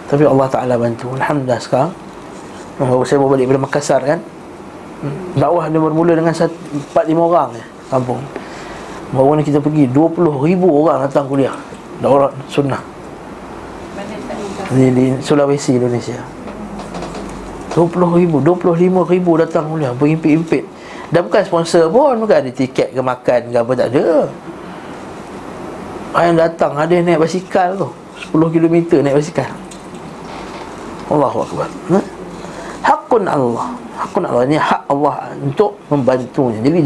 Tapi Allah Ta'ala bantu. Alhamdulillah sekarang saya baru balik dari Makassar kan. Dakwah dia bermula dengan 4-5 orang je kampung. Baru ni kita pergi 20,000 orang datang kuliah daurah sunnah di Sulawesi, Indonesia. 20,000, 25,000 datang kuliah, berimpit-impit. Dan bukan sponsor pun, bukan ada tiket ke makan ke apa, tak ada. Yang datang, ada yang naik basikal tu 10 km naik basikal. Allahu Akbar. Hakun Allah. Ini hak Allah untuk membantunya. Jadi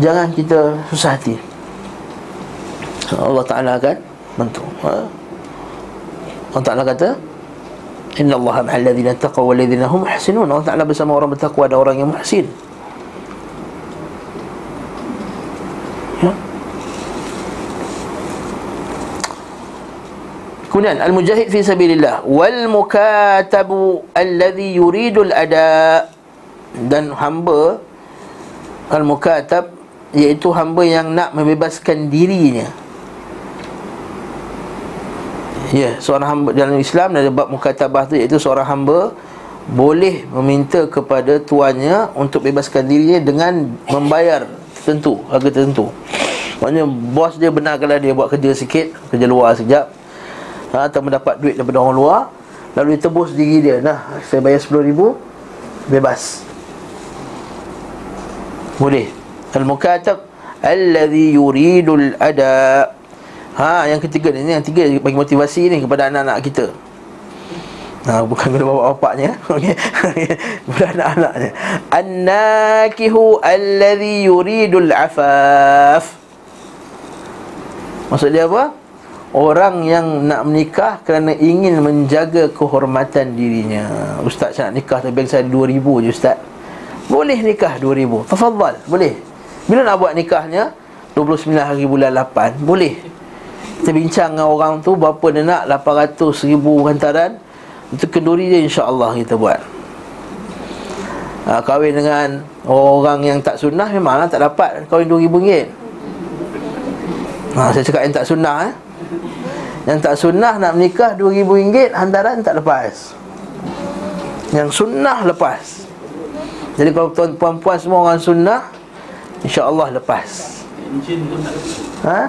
jangan kita susah hati. Allah Ta'ala akan bantu. Allah Ta'ala kata, innallaha ma'al ladzina taqaw wal ladzina hum muhsinun. Allah Ta'ala bersama orang bertakwa dan orang yang muhsin. Ya. Kemudian al-mujahid fi sabilillah wal mukatabu alladhi yuridul ada. Dan hamba al-mukatab, iaitu hamba yang nak membebaskan dirinya. Ya, seorang hamba dalam Islam ada bab mukatabah tu, iaitu seorang hamba boleh meminta kepada tuannya untuk bebaskan dirinya dengan membayar tertentu, harga tertentu. Maksudnya bos dia benarkanlah dia buat kerja sikit, kerja luar sekejap, atau mendapat duit daripada orang luar, lalu dia tebus diri dia. Nah, saya bayar 10,000, bebas. Boleh. Al-mukatab alladhi yuridul ada. Yang ketiga ni, yang tiga bagi motivasi ni kepada anak-anak kita. Bukan kepada bapak-bapaknya. Okey. Kepada anak-anaknya. Annakihu allazi yuridul afaf. Maksud dia apa? Orang yang nak menikah kerana ingin menjaga kehormatan dirinya. Ustaz, saya nak nikah tapi bagi saya 2,000 je, Ustaz. Boleh nikah 2,000. Tafadhal, boleh. Bila nak buat nikahnya? 29 hari bulan 8. Boleh. Kita bincang dengan orang tu berapa dia nak, 800,000 hantaran untuk kenduri dia, insya-Allah kita buat. Kahwin dengan orang yang tak sunnah memanglah tak dapat kahwin RM2,000. Saya cakap yang tak sunnah Yang tak sunnah nak menikah RM2,000 hantaran tak lepas. Yang sunnah lepas. Jadi kalau puan-puan semua orang sunnah, insya-Allah lepas. Cincin pun tak lepas. Ha?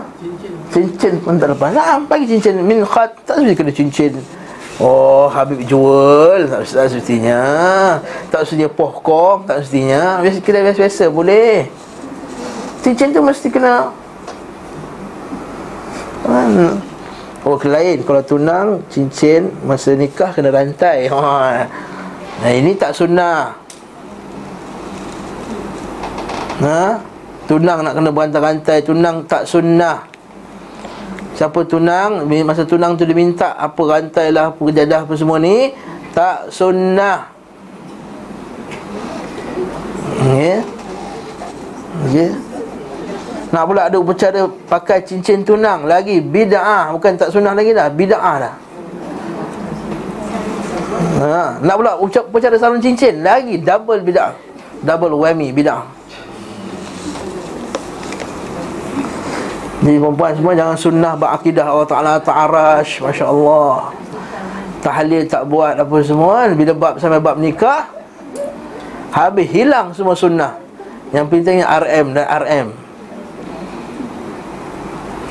Cincin pun tak lepas. Nah, bagi cincin min khat tak boleh kena cincin. Oh, Habib jual tak semestinya. Tak sedia pohkong tak semestinya. Biasa kita biasa-biasa boleh. Cincin tu mesti kena. Mana? Oh, lain kalau tunang cincin masa nikah kena rantai. Ha. Nah, ini tak sunnah. Ha? Tunang nak kena berantai-rantai, tunang tak sunnah. Siapa tunang, masa tunang tu dia minta apa rantai lah, apa kejadah, apa semua ni, tak sunnah. Ya, yeah. Ya, yeah. Nak pula ada upacara pakai cincin tunang lagi, bid'ah. Bukan tak sunnah lagi dah, bid'ah dah. Ha. Nak pula upacara sarung cincin lagi, double bid'ah. Double whammy bid'ah. Jadi perempuan semua jangan sunnah berakidah Allah Ta'ala ta'arash. Masya Allah. Tahlil tak buat apa semua. Bila bab sampai bab nikah, habis hilang semua sunnah. Yang pentingnya RM dan RM.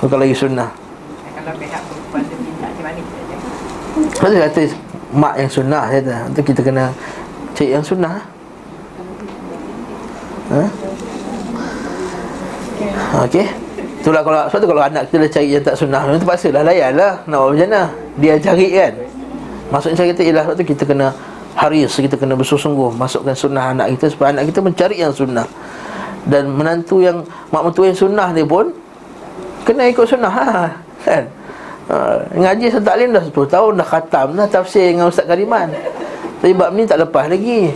Bukan lagi sunnah. Kalau pihak perempuan dia minta macam mana kita jaga? Dia kata mak yang sunnah, dia kata. Itu kita kena cek yang sunnah. Ha? Okey. Itulah kalau, sebab tu kalau anak kita dah cari yang tak sunnah, terpaksa lah layan lah. Nak buat macam mana? Dia cari kan. Maksudnya saya kata ialah, sebab tu kita kena haris, kita kena bersungguh-sungguh masukkan sunnah anak kita, supaya anak kita mencari yang sunnah. Dan menantu yang, mak mentua yang sunnah dia pun kena ikut sunnah. Ha, kan? Ngaji saya taklim dah 10 tahun, dah khatam dah tafsir dengan Ustaz Kariman. Tapi bab ni tak lepas lagi.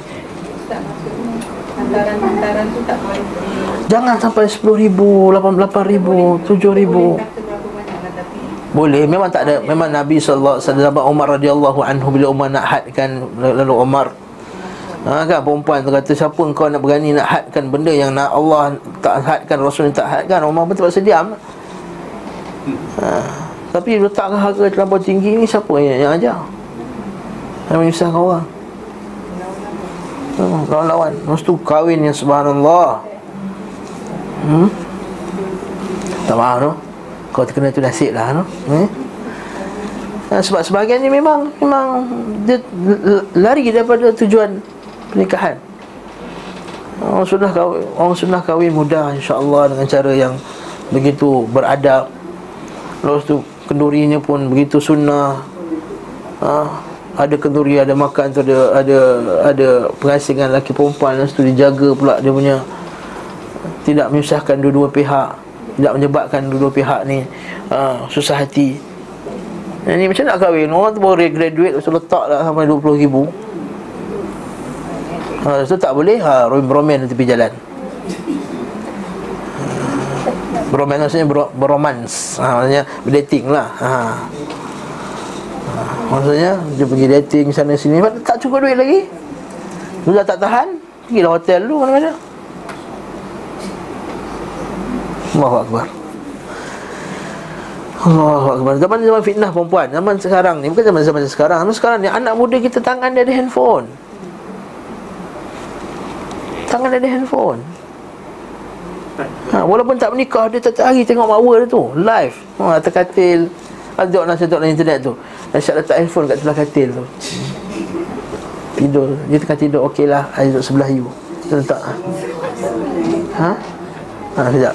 Hantaran tu tak boleh. Jangan sampai 10,000, 88,000, 7,000. Boleh, memang tak ada. Memang Nabi SAW, sahabat Umar radhiyallahu anhu, bila Umar nak hadkan, lalu Umar, ha, kan perempuan tu kata, siapa engkau nak berani nak hadkan benda yang nak Allah tak hadkan, Rasul tak hadkan? Umar pun terpaksa diam. Ha, tapi letakkan harga terlampau tinggi ni, siapa yang ajar? Yang menyusahkan orang. Lawan-lawan. Lepas tu kahwin yang subhanallah. Tak maaf no? Kalau terkena tu nasib lah no? Sebab sebahagian ni memang dia lari daripada tujuan pernikahan. Orang sunnah kahwin mudah, insyaAllah, dengan cara yang begitu beradab. Lepas tu kendurinya pun begitu sunnah. Ada kenduri, ada makan tu, ada pengasingan lelaki perempuan. Lepas tu dijaga pula dia punya, tidak menyusahkan dua-dua pihak, tidak menyebabkan dua-dua pihak ni susah hati. Ini macam nak kahwin, orang tu baru graduate, lepas tu letak lah sampai 20,000. Lepas tu tak boleh romen di tepi jalan. Romen maksudnya beromans, maksudnya berdating lah. Maksudnya dia pergi dating sana sini, tak cukup duit lagi, sudah tak tahan, pergilah hotel dulu mana-mana. Allahu Akbar, Allahu Akbar. Zaman fitnah perempuan, zaman sekarang ni, bukan zaman sekarang. Sekarang ni anak muda kita tangan dia ada handphone. Tangan dia ada handphone. Walaupun tak menikah, dia tak hari tengok makwa dia tu live. Atas katil, duduk nasihat dalam internet tu. Nasihat letak handphone kat sebelah katil tu. Tidur, dia tengah tidur, okey lah, saya duduk sebelah you. Letak. Sekejap.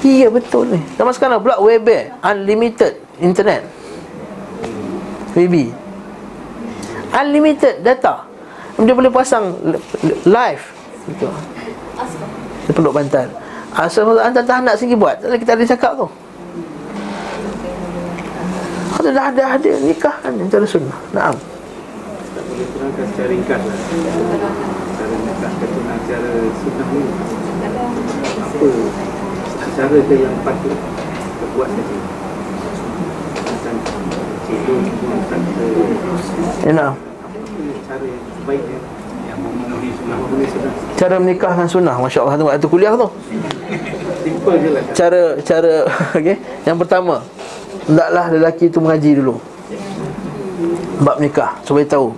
Iya betul ni. Zaman sekarang pula WB, unlimited internet, WB, unlimited data. Dia boleh pasang live gitu. Dia peluk bantal. Asal anda tak nak segi buat, kita ada cakap tu. Kalau dah ada nikah kan, cara sunnah. Naam. Tak boleh terangkan secara ringkas lah. Cara nikah ketunang secara sunnah ni apa? Cara ke yang patut buat saja. Cara yang baik yang memenuhi sunnah. Cara menikah dengan sunnah. Masya-Allah, tengok waktu kuliah tu. Simple jelah. Cara okey. Yang pertama, hendaklah lelaki itu mengaji dulu bab nikah, supaya tahu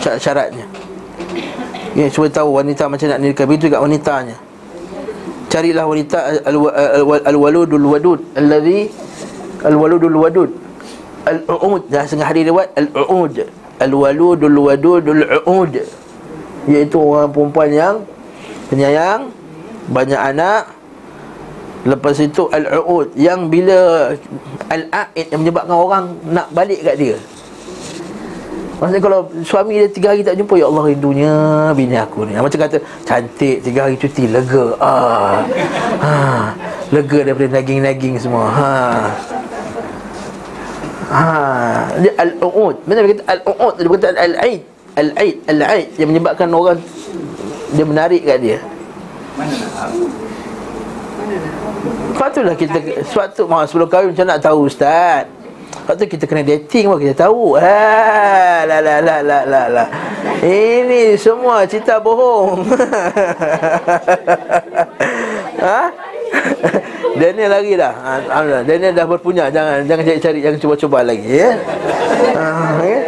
syarat-syaratnya. Ya, supaya tahu wanita macam nak nikah, begitu juga wanitanya. Carilah wanita al-waludul wadud, allazi al-waludul wadud al-uud, dah setengah hari lewat al-uud, al-waludul wadudul uud, iaitu orang perempuan yang penyayang, banyak anak. Lepas itu al-uud, yang bila al-aid, yang menyebabkan orang nak balik kat dia. Maksudnya kalau suami dia 3 hari tak jumpa, ya Allah rindunya bini aku ni. Macam kata, cantik 3 hari cuti, lega. Lega daripada naging-naging semua. Dia al-u'ud. Mana dia kata al-u'ud, dia kata al-aid. Al-aid, al-aid, yang menyebabkan orang dia menarik kat dia. Sepatutlah kita, sepatutlah sebelum kahwin macam nak tahu ustaz. Lepas tu kita kena dating pun kita tahu. Ini semua cerita bohong. Daniel lari dah. Daniel dah berpunya. Jangan cari, jangan cuba-cuba lagi, ya. Okay?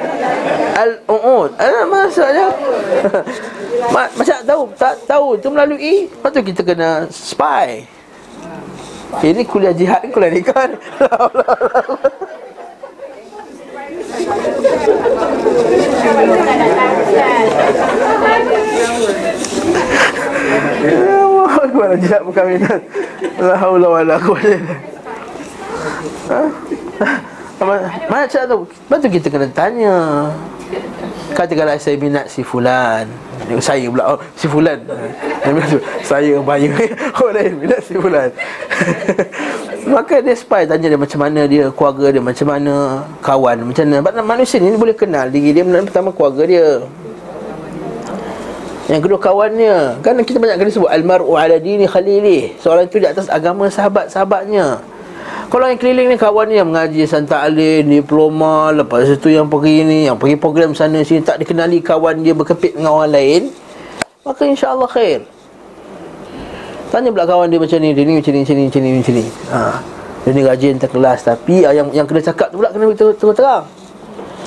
Al-u'ud. Maksudnya macam tahu, tak tahu tu melalui. Lepas tu kita kena spy. Ini kuliah jihad, kuliah nikah. Kuliah jihad perkahwinan. La haula wala quwwata. Mana cara tu? Betul, kita kena tanya. Katakanlah saya minat si fulan. Saya pula, oh, si fulan. Saya bayar. Oh, lain minat si fulan. Maka dia spy, tanya dia macam mana dia, keluarga dia macam mana, kawan macam mana. Sebab manusia ni boleh kenal diri dia. Pertama keluarga dia, yang kedua kawannya. Kan kita banyak kali sebut almar'u ala dini khalilih. Soalan itu di atas agama sahabat-sahabatnya. Kalau yang keliling ni kawan ni, yang mengaji santa alim, diploma, lepas itu yang pergi ni, yang pergi program sana sini, tak dikenali kawan dia berkepit dengan orang lain, maka insya-Allah khair. Tanya pula kawan dia macam ni, dia ni macam ni, macam ni, macam ni, macam ni. Dia ni rajin terkelas, tapi yang kena cakap tu pula kena terang.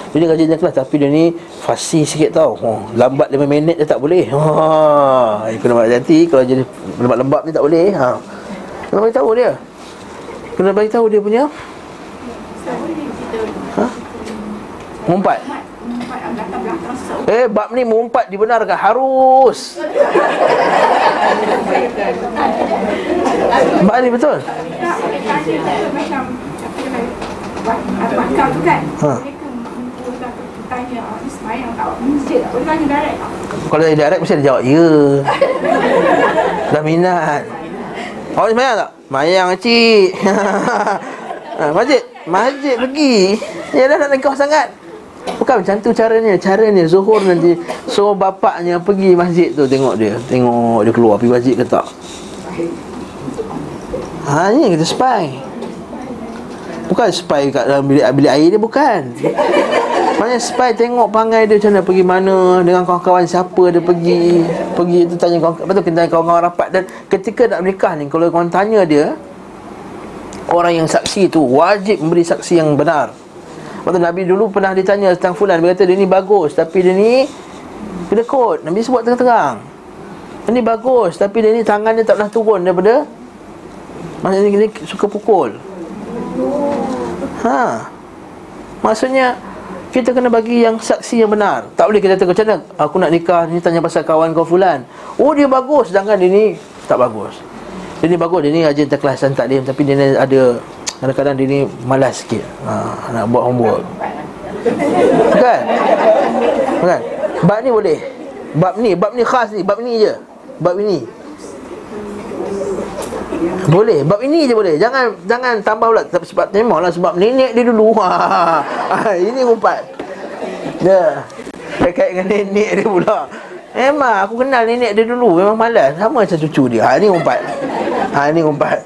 Dia ni rajin terkelas, tapi dia ni fasih sikit tau. Lambat 5 minit dia tak boleh. Dia kena hati-hati, kalau jadi lembab-lembab ni tak boleh. Kena bagi tahu dia. Kena bagi tahu dia punya. Mengumpat. Bab ni mengumpat dibenarkan, harus. Bab ni betul. Macam macam tu kan. Tanya Ismail tak mesti tak boleh tanya direct. Kalau dia direct mesti dia jawab ya. Dah minat. Awak ni semayang tak? Mayang cik. Masjid pergi. Ya dah nak nikah sangat. Bukan macam tu caranya. Caranya zuhur nanti suruh bapaknya pergi masjid tu, tengok dia, tengok dia keluar pergi masjid ke tak. Ni kita spy. Bukan spy kat dalam bilik air dia, bukan. Maksudnya spy tengok perangai dia macam mana, pergi mana, dengan kawan-kawan siapa dia pergi. Pergi tu tanya kawan-kawan. Lepas tu kena tanya kawan-kawan rapat. Dan ketika nak menikah ni, kalau korang tanya dia, orang yang saksi tu wajib memberi saksi yang benar. Lepas tu Nabi dulu pernah ditanya tentang fulan. Dia kata dia ni bagus, tapi dia ni kedekut. Nabi sebut terang-terang, dia ni bagus, tapi dia ni tangan dia tak pernah turun daripada. Maksudnya dia suka pukul. Maksudnya kita kena bagi yang saksi yang benar. Tak boleh kita kata macam mana aku nak nikah ni, tanya pasal kawan kau fulan. Oh dia bagus, sedangkan dia ni tak bagus. Dia ni bagus, dia ni rajin terkelasan taklim, tapi dia ni ada kadang-kadang dia ni malas sikit. Nak buat homework. Bukan? Bukan. Bab ni boleh. Bab ni khas ni, bab ni je. Bab ini. Boleh, bab ini je boleh. Jangan tambah pula sebab memanglah sebab nenek dia dulu. Ini umpat. Dah. Terkait dengan nenek dia pula. Memang aku kenal nenek dia dulu, memang malas. Sama macam cucu dia. Ini umpat. Ini umpat.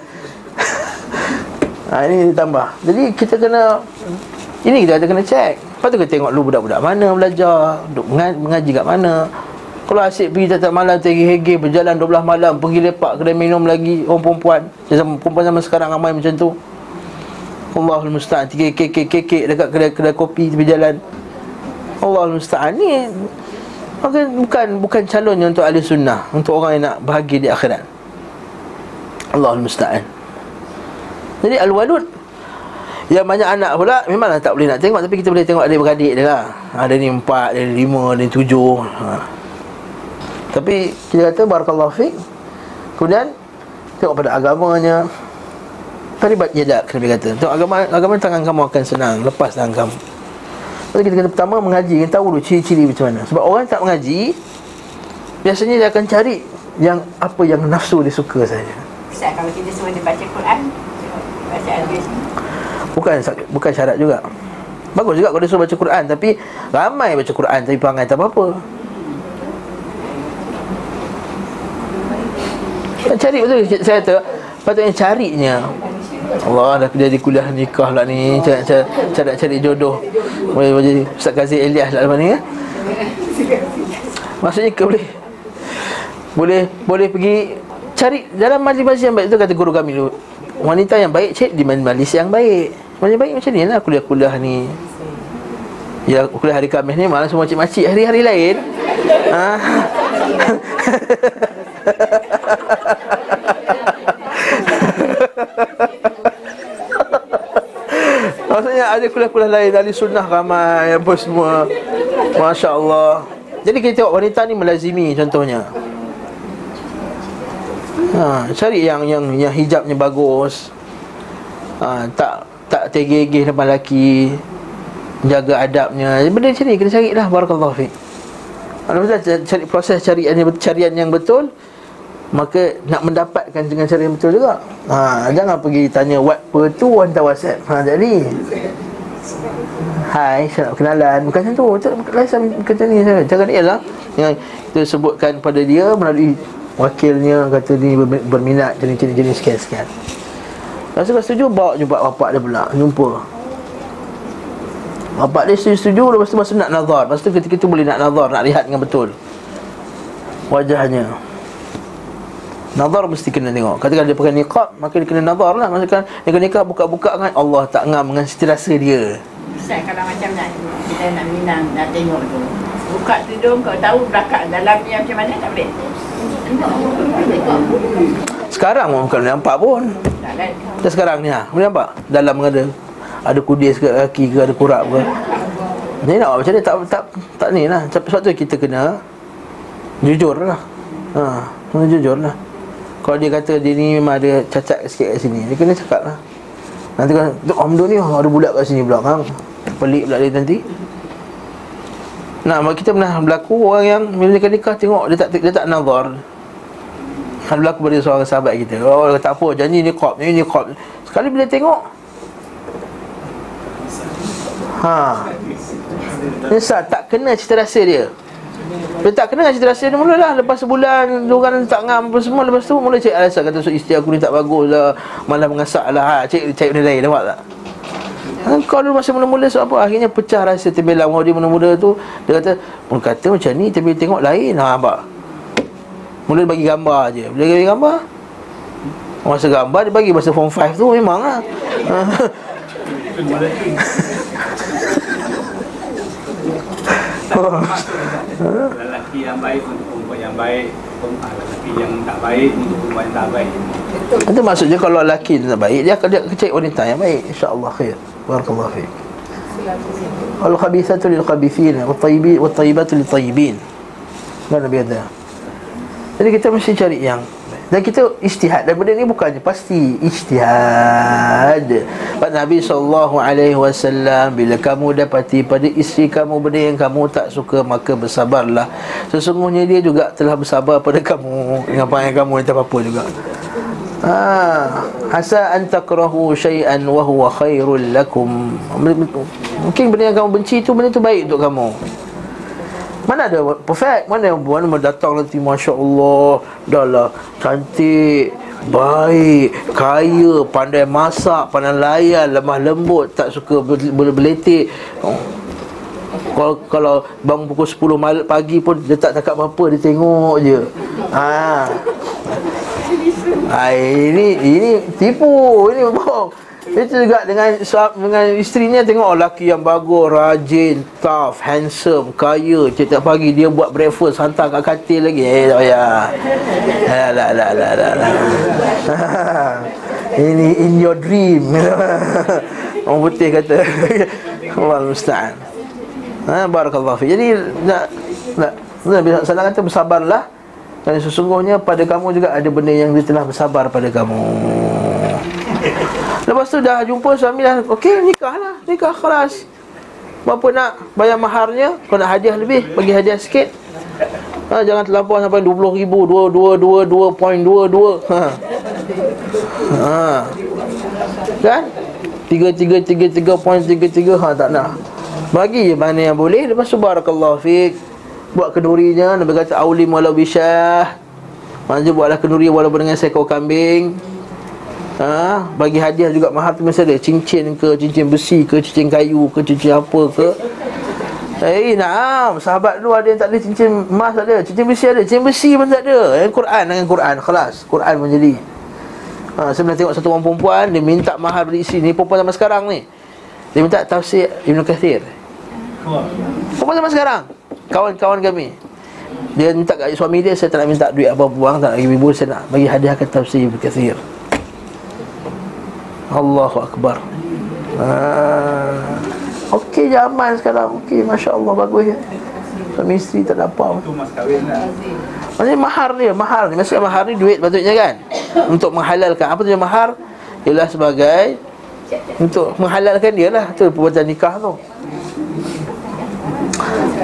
Ini ditambah. Jadi kita kena, ini kita kena check. Lepas tu kita tengok dulu budak-budak mana belajar, duk mengaji kat mana. Kalau asyik pergi tak malam, tergih-gih, berjalan 12 malam, pergi lepak, kedai minum lagi, orang perempuan. Perempuan zaman sekarang ramai macam tu. Allahul musta'an. Tiga kek dekat kedai kopi tepi jalan. Allahul musta'an. Ni bukan calonnya untuk ahli sunnah, untuk orang yang nak bahagia di akhirat. Allahul musta'an. Jadi al-walud yang banyak anak pula memanglah tak boleh nak tengok, tapi kita boleh tengok adik-beradik dia lah. Ada ni 4, ada ni 5, ada ni 7. Tapi kita kata barakallahu fiik. Kemudian tengok pada agamanya. Taribat yadak, Nabi kata. Tengok agama tangan kamu akan senang, lepas tangan kamu. Lepas kita kata pertama mengaji, kita tahu dulu ciri-ciri macam mana. Sebab orang tak mengaji biasanya dia akan cari yang apa yang nafsu dia suka saja. Ustaz, kalau kita semua dia baca Quran, baca hadis, Bukan syarat juga. Bagus juga kalau dia suruh baca Quran, tapi ramai baca Quran tapi perangai tak apa-apa. Cari betul, saya kata patutnya carinya Allah dah jadi kuliah nikah lah ni, cari jodoh. Boleh baca Ustaz Qazi Elias lah ni ya? Maksudnya ke boleh pergi cari dalam majlis yang baik. Itu kata guru kami dulu, wanita yang baik cik di majlis yang baik. Macam baik macam ni lah kuliah-kuliah ni. Ya, kuliah hari Khamis ni malah semua cik-macik hari-hari lain. Ha? Maksudnya ada kuliah-kuliah lain, ahli sunnah ramai apa semua. Masya Allah. Jadi kita tengok wanita ni melazimi contohnya. Cari yang hijabnya bagus, tak tergigih depan lelaki, jaga adabnya. Benda macam ni kena carilah, barakallahu fiik. Kalau kita cari proses carian yang betul, maka nak mendapatkan dengan cara yang betul juga. Jangan pergi tanya what per tu, hantar WhatsApp. Jadi hai, saya nak kenalan. Bukan macam tu. Kata ni saya. Cara dia lah yang kita sebutkan pada dia melalui wakilnya, kata ni berminat jenis-jenis sekian-sekian. Lepas setuju, bawa jumpa bapak dia pula, jumpa bapak dia setuju. Lepas tu masa nak nazar, lepas tu ketika tu boleh nak nazar, nak lihat dengan betul wajahnya. Nazar mesti kena tengok. Katakan dia pakai niqab, maka dia kena nazar lah. Maksudkan dia kena niqab, buka-buka kan Allah tak ngam dengan cita rasa dia. Ustaz, kalau macam nak kita nak minang, nak tengok tu, buka tudung, kau tahu belakang dalam ni macam mana, tak boleh. Sekarang orang bukan boleh nampak pun. Kita sekarang ni boleh nampak? Dalam ada kudis ke kaki ke, ada kurap ke. Ni nak macam ni tak ni lah. Sebab tu kita kena jujur lah. Kena jujur lah. Kalau dia kata dia ni memang ada cacat sikit kat sini, dia kena cakap lah. Nanti kan, Amdo ni ada bulat kat sini belakang, pelik pula dia nanti. Nah, kita pernah berlaku orang yang bila dia nikah tengok dia tak nazar. Kalau berlaku pada seorang sahabat kita, orang kata apa, janji niqab. Sekali bila tengok, Nisa tak kena cita rasa dia. Dia tak kena cita rasa dia mulalah. Lepas sebulan, orang tak ngam apa semua. Lepas tu mula cik alasan, kata isteri aku ni tak bagus lah, malah mengasak lah. Cik cari benda lain, nampak tak? Kau dulu masa mula-mula sebab apa? Akhirnya pecah rasa terbelang. Kalau dia mula-mula tu, dia kata macam ni, tapi tengok lain. Nampak? Mula bagi gambar je. Bila bagi gambar, masa gambar dia bagi masa form 5 tu memang lah. Lelaki yang baik untuk perempuan yang baik, lelaki yang tak baik untuk perempuan yang tak baik. Itu maksudnya kalau lelaki tak baik, dia akan cari wanita yang baik. InsyaAllah khair. Barakallahu fiik. Al-khabithatu lil-khabithin wat-tayyibatu lit-tayyibin. Mana beza? Jadi kita mesti cari yang, dan kita ijtihad. Dan benda ni bukannya pasti, ijtihad. Pak Nabi SAW, bila kamu dapati pada isteri kamu benda yang kamu tak suka, maka bersabarlah. Sesungguhnya dia juga telah bersabar pada kamu dengan panggil kamu yang tak apa-apa juga. Asa an takrahu syai'an wa huwa khairul lakum. Mungkin benda yang kamu benci tu, benda tu baik untuk kamu. Mana ada perfect, mana datang nanti Masya Allah, dah lah cantik, baik, kaya, pandai masak, pandai layan, lemah lembut, tak suka berletik. Kalau bangun pukul 10 pagi pun dia tak cakap apa-apa, dia tengok je. Ini tipu, ini bohong. Itu juga dengan isterinya, tengok lelaki yang bagus, rajin, tough, handsome, kaya. Setiap pagi dia buat breakfast, hantar kat katil lagi. Eh, tak payah. Alah. Ini in your dream. Orang putih kata. Allahul musta'an. Barakallahu fi. Jadi salah kata bersabarlah, kerana sesungguhnya pada kamu juga ada benda yang dia telah bersabar pada kamu. Lepas tu dah jumpa suami dah, okey, nikahlah, nikah kelas. Berapa nak bayar maharnya? Kau nak hadiah lebih, bagi hadiah sikit. Jangan terlampau sampai 20,000, 2.22. Kan? 3.33. Tak nak. Bagi mana yang boleh. Lepas tu barakallahu fiik, buat kendurinya. Nabi kata aulim walau bisyah, maksudnya buatlah kenduri walaupun dengan seekor kambing. Bagi hadiah juga mahar tu mesti ada. Cincin ke, cincin besi ke, cincin kayu ke, cincin apa ke. Sahabat tu ada yang tak ada cincin emas, tak ada. Cincin besi ada, cincin besi pun tak ada. Quran dengan Quran, kelas Quran pun jadi. Saya pernah tengok satu orang perempuan, dia minta mahar dari isteri. Ni perempuan zaman sekarang ni, dia minta tafsir Ibn Kathir. Perempuan zaman sekarang, kawan-kawan kami, dia minta kat suami dia, saya tak nak minta duit apa-apa bang, tak nak bagi ibu, saya nak bagi hadiah kat tafsir Ibn Kathir. Allahu Akbar. Okey zaman sekarang. Okey, Masya Allah, bagus ya. Suami isteri tak ada apa. Maksudnya mahar dia, mahar ni, maksudnya mahar ni duit patutnya kan, untuk menghalalkan. Apa tu mahar? Ialah sebagai untuk menghalalkan dia lah, tu perbuatan nikah tu.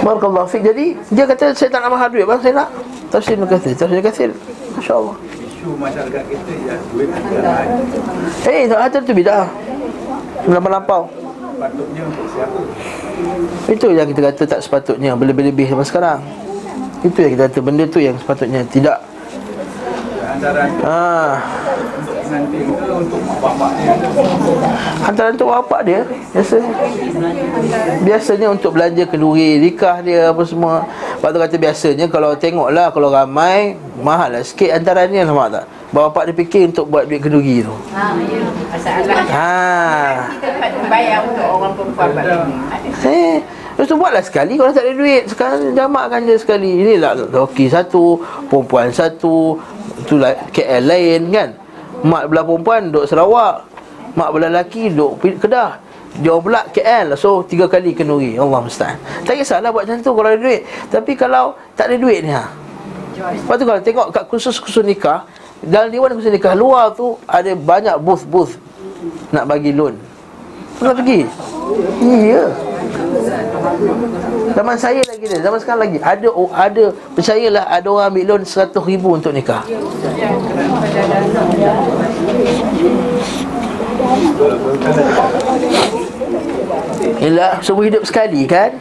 Barakallahu fiik. Jadi dia kata saya tak nak mahar duit bang, saya nak tafsir Mukathir. Tafsir Mukathir, Masya Allah. Isu masyarakat kita ialah duit masyarakat. Tak ada tu bidah, melampau-lampau. Sepatutnya untuk siapa? Itu yang kita kata tak sepatutnya, berlebih-lebih sama sekarang. Itu yang kita kata, benda tu yang sepatutnya tidak. Antara untuk bapak dia biasanya untuk belanja kenduri nikah dia apa semua. Lepas tu kata biasanya kalau tengoklah, kalau ramai mahal lah sikit. Antara ni sama tak, bapak dia fikir untuk buat duit kenduri tu. Kita dapat bayar untuk orang perempuan lepas tu buatlah sekali. Kalau tak ada duit, sekarang jamakkan je sekali. Inilah lelaki satu, perempuan satu, itulah KL lain kan. Mak belah perempuan duduk Sarawak, mak belah lelaki duduk Kedah, dia pula KL. So 3 kali kenduri. Allah musta'an. Tak kisahlah buat macam tu kalau ada duit. Tapi kalau tak ada duit ni Lepas tu kalau tengok kat kursus-kursus nikah, dalam diwan kursus nikah luar tu ada banyak booth-booth nak bagi loan. Pernah pergi? Iya. Zaman saya lagi ni, zaman sekarang lagi ada, percayalah ada orang ambil loan 100 ribu untuk nikah. Yelah, semua hidup sekali kan.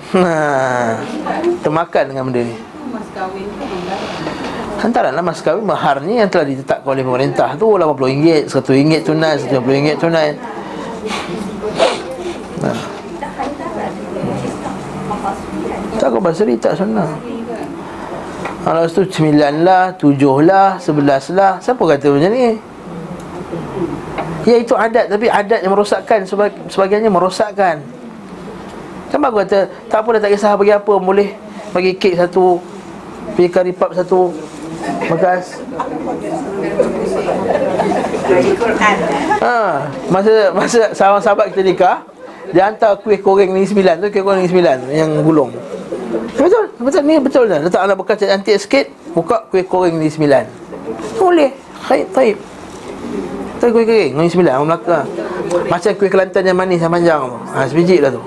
Termakan dengan benda ni. Antara lah mas kahwin, mahar ni yang telah ditetapkan oleh pemerintah tu RM80, RM100 tunai, RM150 tunai. Tak kompulsori, tak sunnah. Lepas tu 9 lah, 7 lah, 11 lah. Siapa kata macam ni? Ya itu adat, tapi adat yang merosakkan. Sebagiannya merosakkan. Kan bagus kata, tak apa dah, tak kisah bagi apa, boleh bagi kek satu, bagi karipap satu bekas. Masa sahabat kita nikah, dia hantar kuih goreng ni 9 tu, kuih goreng 9 yang gulung. Betul ni, betul dah. Letak anak bekas cantik sikit, buka kuih goreng ni 9. Boleh. Khair, taib. Taib kuih goreng ni 9 orang Melaka. Macam kuih Kelantan yang manis yang panjang tu. Sebiji lah tu.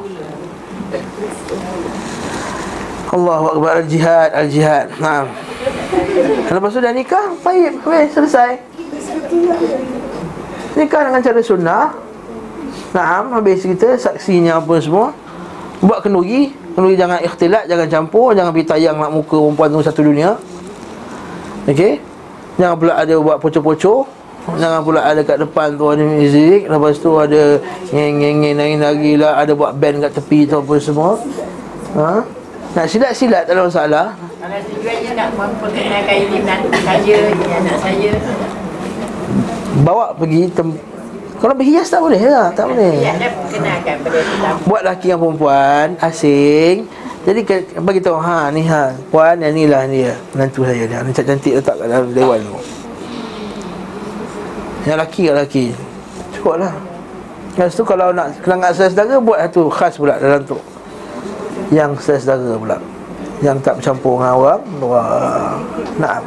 Allahu Akbar, al-jihad, al-jihad. Lepas tu dah nikah, taib, habis, selesai. Nikah dengan cara sunnah. Habis kita saksinya apa semua. Buat kenduri, jangan ikhtilat, jangan campur, jangan pergi tayang nak muka perempuan tu satu dunia. Okey. Jangan pula ada buat pocok-pocok. Jangan pula ada kat depan tu ada muzik, lepas tu ada ngeng-ngeng nari-nari lah, ada buat band kat tepi tu apa semua. Nak silat-silat tak ada masalah. Kalau tujuannya nak memperkenalkan ilmu anak saya, bawa pergi Kalau berhias tak boleh lah, tak boleh. Buat lelaki dengan perempuan asing. Jadi bagi tahu, ha ni ha, puan yang ni lah dia, menantu saya dia. Ni cantik letak kat dalam dewan tu. Yang lelaki kat lelaki. Cukuplah. Lepas tu kalau nak kenangan saudara, buat satu khas pula dalam tu. Yang saudara pula, yang tak bercampur dengan orang. Wah. Naam.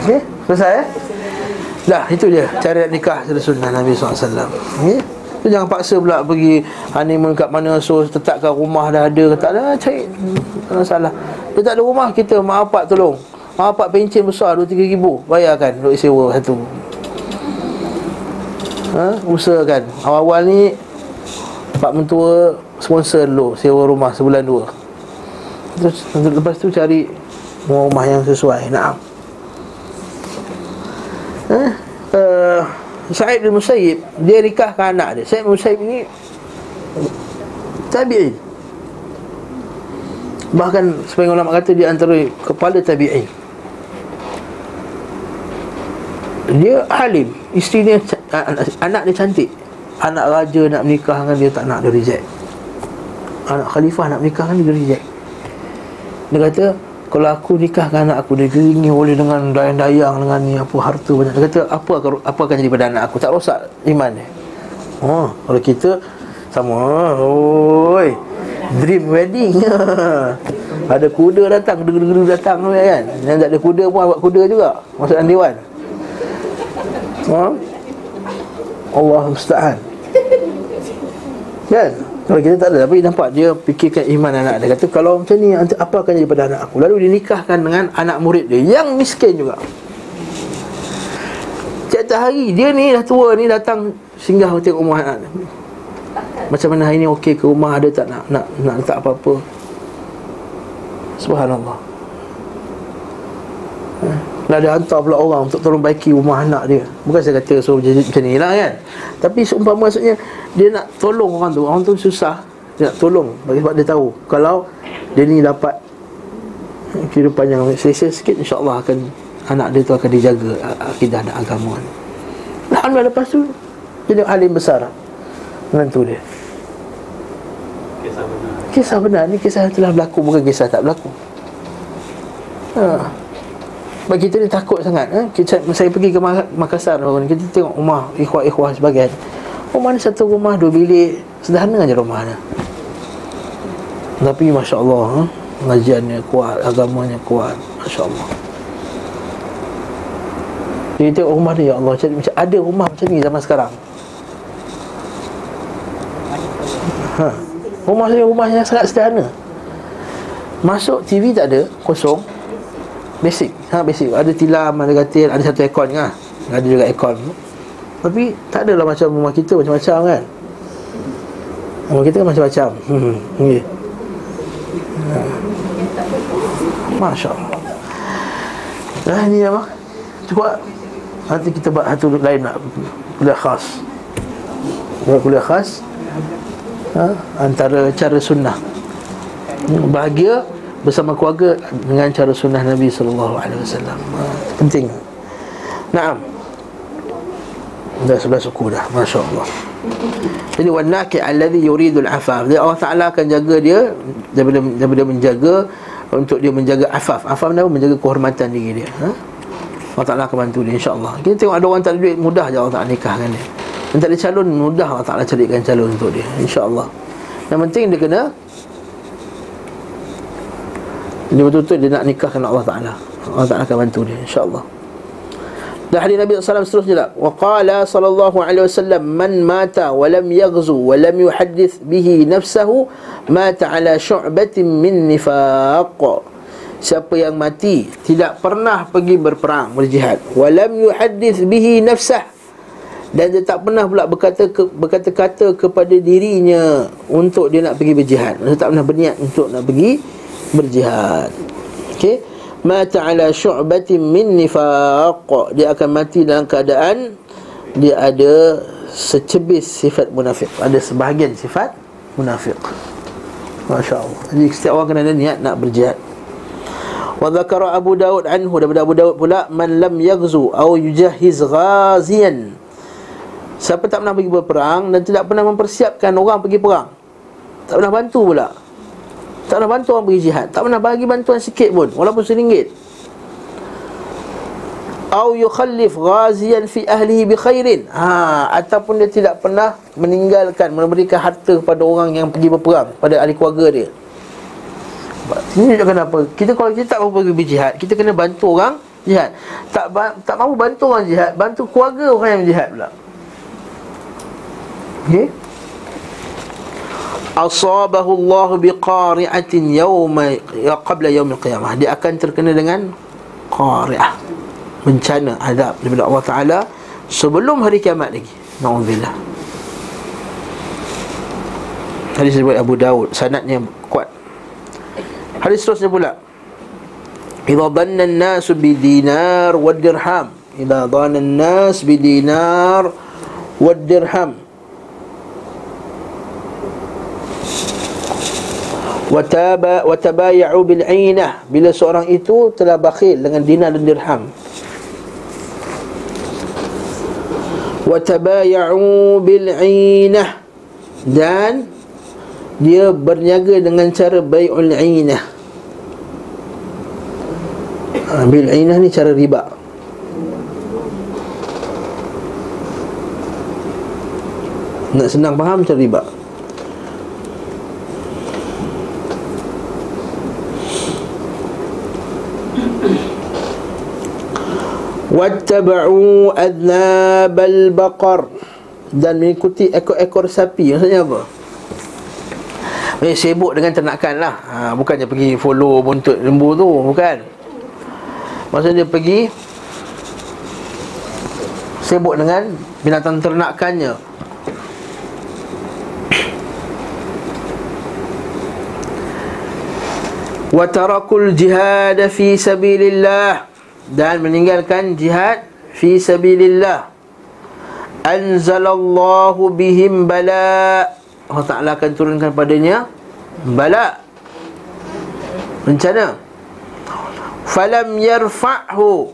Okey, selesai eh? Dah, itu dia cara nikah secara sunnah Nabi SAW. Okey. Tu jangan paksa pula pergi honeymoon kat mana, so letakkan rumah dah ada, tak ada cari. Tak ada salah. Dia tak ada rumah, kita mak apak tolong. Mak apak pencen besar 2-3 ribu, bayarkan duk sewa satu. Usahakan awal-awal ni pak mentua sponsor dulu, sewa rumah sebulan 2. Terus lepas tu cari rumah yang sesuai. Naam. Sa'id bin Musayyib, dia nikahkan anak dia. Sa'id bin Musayyib ni tabi'in. Bahkan sebagian ulama kata dia antara kepala tabi'in. Dia alim, isteri dia, anak dia cantik. Anak raja nak menikah dengan dia, tak nak, dia reject. Anak khalifah nak menikah dengan dia, reject. Dia kata, kalau aku nikahkan anak aku, dia geringi oleh dengan dayang-dayang, dengan ni, apa, harta banyak. Dia kata, apa akan jadi pada anak aku? Tak rosak iman dia. Oh, kalau kita sama, oi, dream wedding. Ada kuda datang, deg-deg datang kan. Yang tak ada kuda pun awak kuda juga, maksudkan dewan. Allah musta'an. Kan? Kalau kita tak ada, tapi nampak dia fikirkan iman anak dia. Kata kalau macam ni, apa akan jadi pada anak aku? Lalu dinikahkan dengan anak murid dia yang miskin juga. Tiap-tiap hari dia ni dah tua ni datang singgah tengok rumah anak dia. Macam mana hari ni okey ke rumah ada tak, nak letak apa-apa. Subhanallah. Lah dia hantar pula orang untuk tolong baiki rumah anak dia. Bukan saya kata suruh macam ni lah kan, tapi seumpama maksudnya dia nak tolong orang tu. Orang tu susah, dia nak tolong, bagi sebab dia tahu kalau dia ni dapat kehidupan yang selesa sikit, insyaAllah akan anak dia tu akan dijaga akidah dan agama. Alhamdulillah, lepas tu jadi alim besar. Menantu dia Kisah benar. Ni kisah yang telah berlaku, bukan kisah tak berlaku. Bagi kita ni takut sangat. Saya pergi ke Makassar, kita tengok rumah ikhwah-ikhwah sebagian. Rumah ni satu rumah, 2 bilik, sederhana je rumahnya. Tapi Masya Allah, pengajiannya kuat, agamanya kuat, Masya Allah. Jadi tengok rumah dia, ya Allah, macam ada rumah macam ni zaman sekarang. Rumah yang sangat sederhana. Masuk, TV tak ada, kosong. Basic. Ada tilam, ada katil, ada satu aircon kan. Ada juga aircon. Tapi tak adalah macam rumah kita macam-macam kan. Rumah kita macam-macam. Okay. Masya-Allah. Dah ni apa? Cuba nanti kita buat satu lain nak kuliah khas. Antara cara sunnah. Bahagia bersama keluarga dengan cara sunnah Nabi SAW. Penting. Naam. Dah 11 suku dah, Masya Allah. Jadi wanaki alladhi yuridul afaf, dia Allah Ta'ala akan jaga dia daripada menjaga, untuk dia menjaga afaf. Afaf ni menjaga kehormatan diri dia. Allah Ta'ala akan bantu dia, insyaAllah. Kita tengok ada orang tak ada duit, mudah je Allah Ta'ala nikahkan dia. Yang tak ada calon, mudah Allah Ta'ala carikan calon untuk dia, insyaAllah. Yang penting dia kena, dia betul-betul dia nak nikahkan Allah Ta'ala. Allah Ta'ala akan bantu dia, insyaAllah. Dan hadis Nabi SAW seterusnya lah, وَقَالَ صَلَى اللَّهُ عَلَيْهِ وَسَلَّمَ مَنْ مَاتَ وَلَمْ يَغْزُ وَلَمْ يُحَدِّثْ بِهِ نَفْسَهُ مَاتَ عَلَى شُعْبَةٍ مِّن نِفَاقٍ. Siapa yang mati tidak pernah pergi berperang, berjihad, وَلَمْ يُحَدِّثْ بِهِ نَفْسَهُ, dan dia tak pernah pula berkata-kata kepada dirinya untuk dia nak pergi berjihad. Dia tak pernah berniat untuk nak pergi berjihad. Okey, mata ala syu'batin min nifaq, dia akan mati dalam keadaan dia ada secebis sifat munafik, ada sebahagian sifat munafik. Masya-Allah. Jadi setiap orang kena ada niat nak berjihad. Wa dzakara Abu Daud anhu, daripada Abu Daud pula, man lam yaghzu aw yujahiz ghazian, siapa tak pernah pergi berperang dan tidak pernah mempersiapkan orang pergi perang, tak pernah bantu pula, tak pernah bantu orang pergi jihad, tak pernah bagi bantuan sikit pun walaupun RM1. Au yukhallif ghazian fi ahlihi bi khairin, ataupun dia tidak pernah meninggalkan, memberikan harta kepada orang yang pergi berperang, pada ahli keluarga dia. Ini menunjukkan apa? Kita kalau kita tak mampu pergi jihad, kita kena bantu orang jihad. Tak mampu bantu orang jihad, bantu keluarga orang yang jihad pula. Okey. Asabahu Allah bi qari'atin yawma qabla yawm al-qiyamah. Dia akan terkena dengan qari'ah, bencana, azab daripada Allah Ta'ala sebelum hari kiamat lagi. Na'udzubillah. Hadis riwayat Abu Daud, sanadnya kuat. Hadis seterusnya pula, idza dhanna an-nasu bi dinar wa dirham, idza dhanna an-nas bi dinar wa dirham wa tabaya'u bil 'ainah, bila seorang itu telah bakhil dengan dinar dan dirham. وَتَبَايَعُوا بِالْعِينَةِ, dan dia berniaga dengan cara bay'ul 'ainah. Bil 'ainah ni cara riba. Nak senang faham cara riba. وَاتَّبَعُوا أَذْنَابَ الْبَقَرِ, dan mengikuti ekor-ekor sapi. Maksudnya apa? Mereka sibuk dengan ternakan lah, bukannya pergi follow buntut lembu tu, bukan. Maksudnya dia pergi sibuk dengan binatang ternakannya. وَتَرَكُوا الْجِهَادَ فِي سَبِيلِ اللَّهِ, dan meninggalkan jihad fi sabilillah. Anzalallahu bihim bala, Allah Ta'ala akan turunkan padanya bala, bencana. Falam yarfa'hu,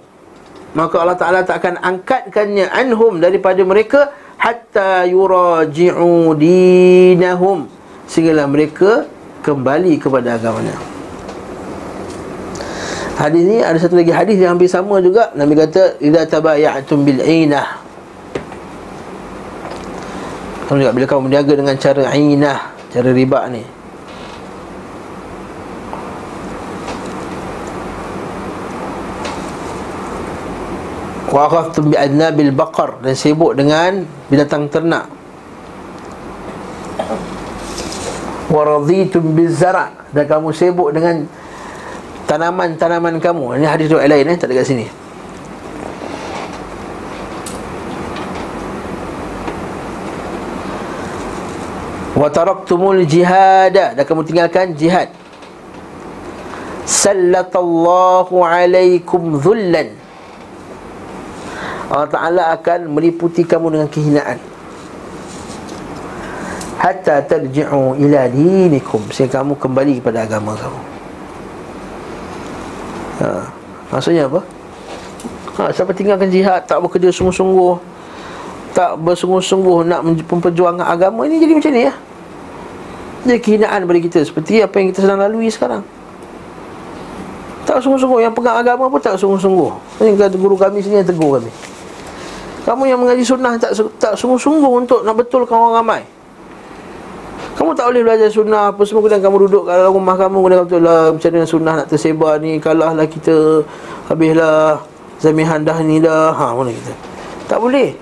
maka Allah Ta'ala tak akan angkatkannya, anhum, daripada mereka, hatta yuraji'u dinahum, sehinggalah mereka kembali kepada agamanya. Hadis ni ada satu lagi hadis yang hampir sama juga. Nabi kata idza tabaya'tum bil 'ainah, kamu juga bila kamu berniaga dengan cara 'ainah, cara riba ni. Wa aqaftum bi adnabil baqar, dan sibuk dengan binatang ternak. Wa raditum biz zara', dan kamu sibuk dengan tanaman-tanaman kamu. Ini hadis riwayat lain, tak ada kat sini. Wa taraktumul jihada, dan kamu tinggalkan jihad. Sallatallahu alaikum dhullan, Allah Ta'ala akan meliputi kamu dengan kehinaan. Hatta tarji'u ila dinikum, sehingga kamu kembali kepada agama kamu. Maksudnya apa? Siapa tinggalkan jihad, tak bekerja sungguh-sungguh, tak bersungguh-sungguh nak memperjuangkan agama, ini jadi macam ni ya. Jadi kehinaan bagi kita, seperti apa yang kita sedang lalui sekarang. Tak sungguh-sungguh, yang pegang agama pun tak sungguh-sungguh. Ini kata guru kami sini yang tegur kami, kamu yang mengaji sunnah tak sungguh-sungguh untuk nak betulkan orang ramai. Kamu tak boleh belajar sunnah apa semua, kemudian kamu duduk kat dalam rumah kamu, kemudian kamu lah, macam mana sunnah nak tersebar ni, kalahlah kita, habislah zamihan dah ni dah, mana kita. Tak boleh.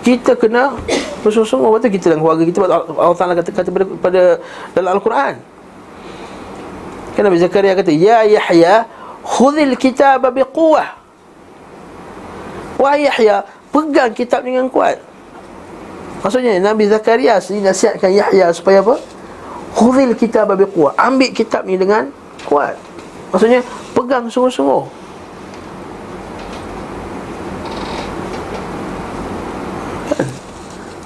Kita kena bersungguh-sungguh. Lepas tu kita dan keluarga kita, Allah Ta'ala kata pada dalam Al-Quran, kan Nabi Zakaria kata, ya Yahya, khudhil kitab biquwah, wahai Yahya, pegang kitab dengan kuat. Maksudnya Nabi Zakaria nasihatkan Yahya supaya apa? Khudhil kitab biquwah, ambil kitab ni dengan kuat. Maksudnya pegang sungguh-sungguh.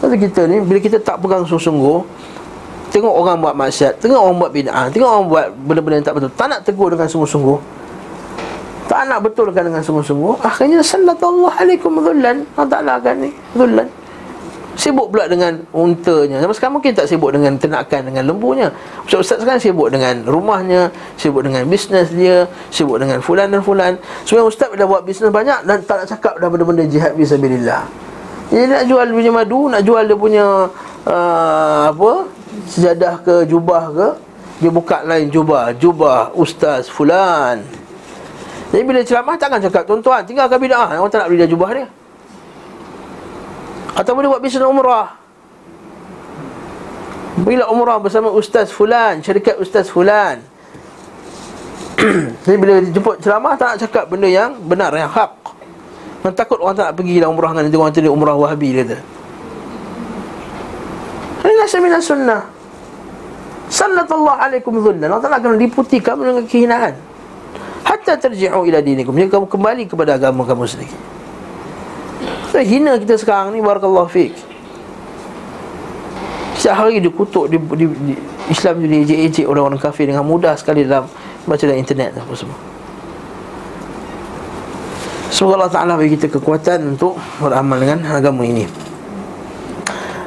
Kalau kita ni, bila kita tak pegang sungguh-sungguh, tengok orang buat maksiat, tengok orang buat bid'ah, tengok orang buat benda-benda yang tak betul, tak nak tegur dengan sungguh-sungguh, tak nak betulkan dengan sungguh-sungguh, akhirnya sallallahu alaikum dhullan. Allah Ta'ala akan ni dhullan. Sibuk pula dengan untanya. Sampai sekarang mungkin tak sibuk dengan ternakan, dengan lembunya. Ustaz-ustaz sekarang sibuk dengan rumahnya, sibuk dengan bisnes dia, sibuk dengan fulan dan fulan. Sebenarnya ustaz dah buat bisnes banyak dan tak nak cakap dah benda-benda jihad fisabilillah. Dia nak jual punya madu, nak jual dia punya sejadah ke, jubah ke. Dia buka lain jubah ustaz fulan. Jadi bila ceramah takkan cakap tuan-tuan tinggalkan bid'ah, orang tak nak beli dia jubah dia. Atau boleh buat bisnes umrah. Bila umrah bersama ustaz fulan, syarikat ustaz fulan. Jadi bila jemput ceramah tak nak cakap benda yang benar, yang hak. Mereka takut orang tak nak pergi umrah dengan dia, orang tu dia umrah wahabi dia kata. Ini nasib minas sunnah. Sallallahu alaikum dhullan. Allah Ta'ala akan liputi kamu dengan kehinaan. Hatta terji'u ila dinikum. Jadi kamu kembali kepada agama kamu sendiri. So, hina kita sekarang ni, barakallahu fiik. Setiap hari dikutuk, Islam jadi ejek-ejek orang-orang kafir dengan mudah sekali dalam baca dalam internet apa semua. Semoga Allah Ta'ala bagi kita kekuatan untuk beramal dengan agama ini.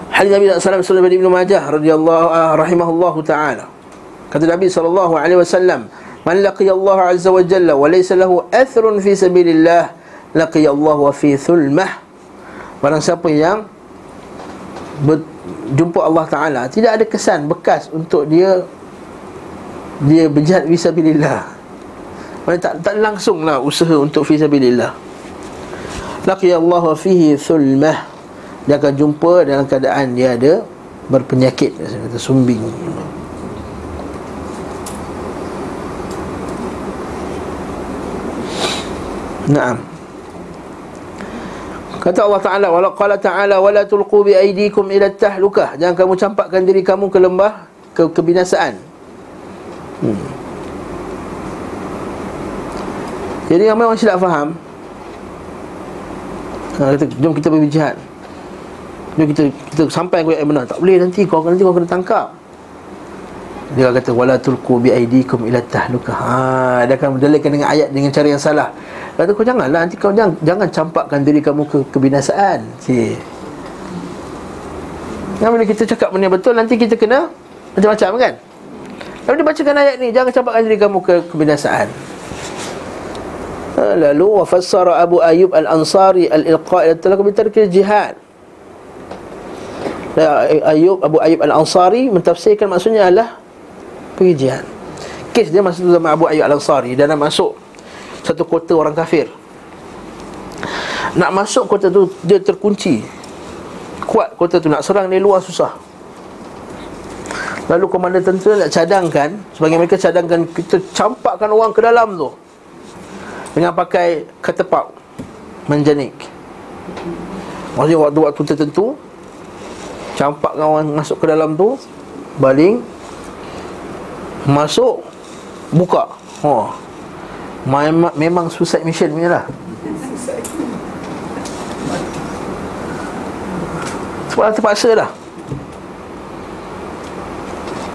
Hadis Nabi sallallahu alaihi wasallam dari Ibn Majah radhiyallahu rahimahullahu taala. Kata Nabi sallallahu alaihi wasallam, "Man laqiya Allah azza wa jalla wa laysa lahu athrun fi sabilillah, laqiya Allah wa fi thulmah." Barang siapa yang berjumpa Allah Taala tidak ada kesan bekas untuk dia berjihad fi sabilillah. Maksudnya tak langsunglah usaha untuk fi sabilillah. Laqiya Allah wa fihi thulmah. Dia akan jumpa dalam keadaan dia ada berpenyakit, kata sumbing. Naam. Kata Allah Ta'ala, wala qala ta'ala wala tulqu bi aydikum ila at-tahlukah. Jangan kamu campakkan diri kamu ke lembah kebinasaan. Jadi ramai orang silap faham. Kata, jom kita pergi jihad. Jadi kita sampai koyak benar. Tak boleh, nanti kau kena tangkap. Dia kata wala tulqu bi aidikum ila tahlukah. Dia akan mendalilkan dengan ayat dengan cara yang salah. Kata kau janganlah, nanti kau jangan campakkan diri kamu ke kebinasaan. Okey. Yang bila kita cakap benda betul nanti kita kena macam-macam kan. Lalu dia bacakan ayat ni, jangan campakkan diri kamu ke kebinasaan. Lalu wa fassara Abu Ayyub Al-Ansari al-ilqa' ila talaq bi tarkil jihad. Abu Ayyub Al-Ansari mentafsirkan maksudnya adalah pergi jihad. Kes dia masa tu zaman Abu Ayyub Al-Ansari, dia nak masuk satu kota orang kafir. Nak masuk kota tu dia terkunci. Kuat kota tu, nak serang dari luar susah. Lalu komandan tentera nak cadangkan, sebagai mereka cadangkan kita campakkan orang ke dalam tu dengan pakai ketepau menjanik. Maksudnya waktu-waktu tertentu campak kawan masuk ke dalam tu, baling, masuk, buka. Memang suicide mission punya lah. Sebab terpaksa lah.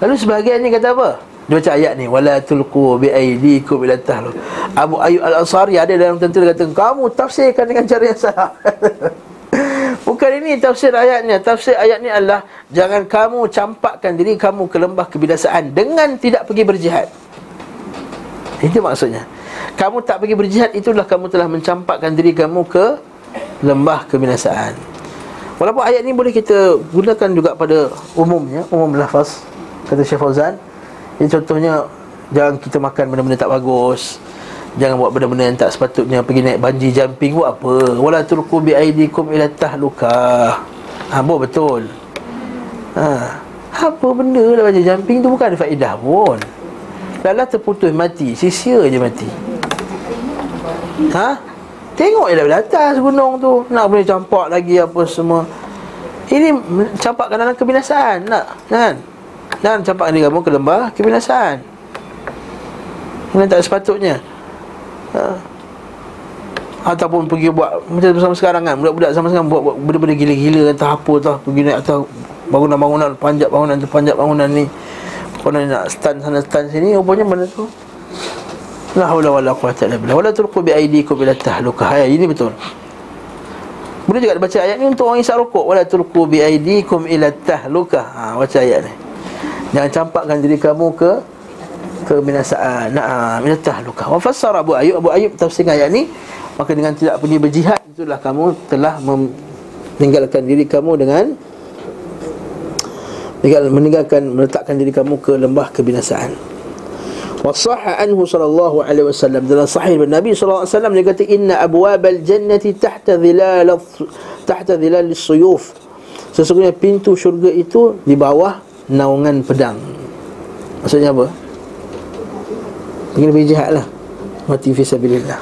Lalu sebahagiannya kata apa? Dia baca ayat ni, wala tulqu bi aydikum ila tahluk. Abu Ayyub Al-Ansari ada dalam tentera kata, kamu tafsirkan dengan cara yang salah. Bukan ini tafsir ayatnya. Tafsir ayat ni adalah jangan kamu campakkan diri kamu ke lembah kebinasaan dengan tidak pergi berjihad. Itu maksudnya. Kamu tak pergi berjihad, itulah kamu telah mencampakkan diri kamu ke lembah kebinasaan. Walaupun ayat ni boleh kita gunakan juga pada umumnya, umum lafaz. Kata Syekh Fauzan, ini contohnya, jangan kita makan benda-benda tak bagus. Jangan buat benda-benda yang tak sepatutnya. Pergi naik bungee jumping, buat apa? Wala tulqu bi aydikum ila tahlukah. Buat betul. Apa benda lah bungee jumping tu, bukan ada faedah pun. Lala terputus mati, sia-sia je mati. Tengok je dari atas gunung tu, nak boleh campak lagi apa semua. Ini campak kadang-kadang kebinasaan. Jangan campak diri kamu ke lembah kebinasaan yang tak sepatutnya. Ataupun pergi buat macam sama sekarang kan, budak-budak sama sekarang buat benda-benda gila-gila, entah apa tau, pergi naik atas bangunan-bangunan, panjat bangunan tu, panjat bangunan ni, kau nak stand sana stand sini, rupanya benda tu La haula wala quwwata illa billah. Wala tulqu bi aydikum ila tahlukah. Ini betul. Boleh juga baca ayat ni untuk orang isap rokok. Wala tulqu bi aydikum ila tahlukah. Ha, baca ayat ni. Jangan campakkan diri kamu ke kebinasaan. Na'am, ila tahlukah. Wa fassara Abu Ayyub. Abu Ayyub tafsirkan ayat ni, maka dengan tidak pergi berjihad itulah kamu telah meninggalkan diri kamu dengan meletakkan diri kamu ke lembah kebinasaan. Wa sahha anhu sallallahu alaihi wasallam, dalam sahih bin Nabi sallallahu alaihi wasallam dia kata inna abwabal jannati tahta dhilal as-suyuf. Sesungguhnya pintu syurga itu di bawah naungan pedang. Maksudnya apa? Pergi jihadlah. Mati fi sabilillah.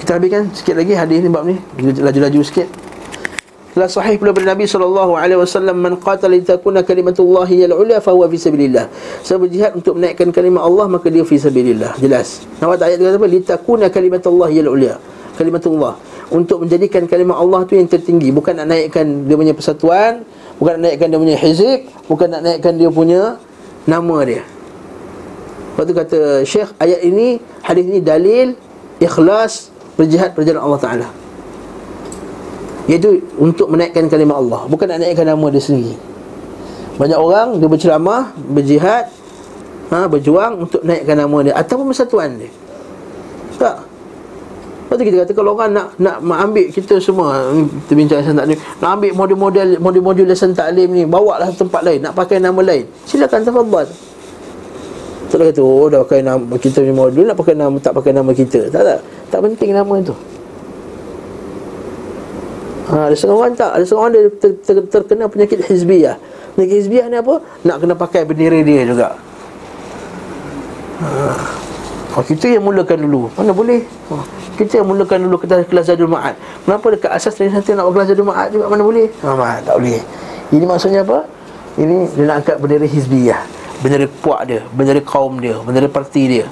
Kita habiskan sikit lagi hadis ni, bab ni laju-laju sikit. La sahih pula dari Nabi sallallahu alaihi wasallam, man qatala litakuna kalimatullahi al-ula fa huwa fi sabilillah. Siapa berjihad untuk menaikkan kalimah Allah maka dia fi sabilillah. Jelas. Nampak tak ayat dia kata apa? Litakuna kalimatullahi al-ula. Kalimatullah, untuk menjadikan kalimah Allah tu yang tertinggi, bukan nak naikkan dia punya persatuan, bukan nak naikkan dia punya hizib, bukan nak naikkan dia punya nama dia. Lepas tu kata Syekh, ayat ini, hadis ini dalil ikhlas berjihad pada jalan Allah Taala. Iaitu untuk menaikkan kalimah Allah, bukan nak naikkan nama dia sendiri. Banyak orang dia berceramah, berjihad, berjuang untuk naikkan nama dia ataupun persatuan dia. Tak. Lepas tu kita kata kalau orang nak ambil kita semua terbincang lesson taklim, nak ambil modul-modul lesson taklim ni, bawalah tempat lain, nak pakai nama lain, silakan, tafadhal. Taklah kata, oh dah pakai nama kita punya modul, nak pakai nama, tak pakai nama kita. Tak penting nama itu. Ada setengah orang tak, ada setengah orang dia terkena penyakit hizbiyah. Penyakit hizbiyah ni apa? Nak kena pakai bendera dia juga. Kita yang mulakan dulu. Mana boleh? Kita yang mulakan dulu kelas Zaidul Ma'ad. Kenapa dekat asas ni nanti nak buat kelas Zaidul Ma'ad juga? Mana boleh? Tak boleh. Ini maksudnya apa? Ini dia nak angkat bendera hizbiyah, bendera puak dia, bendera kaum dia, bendera parti dia.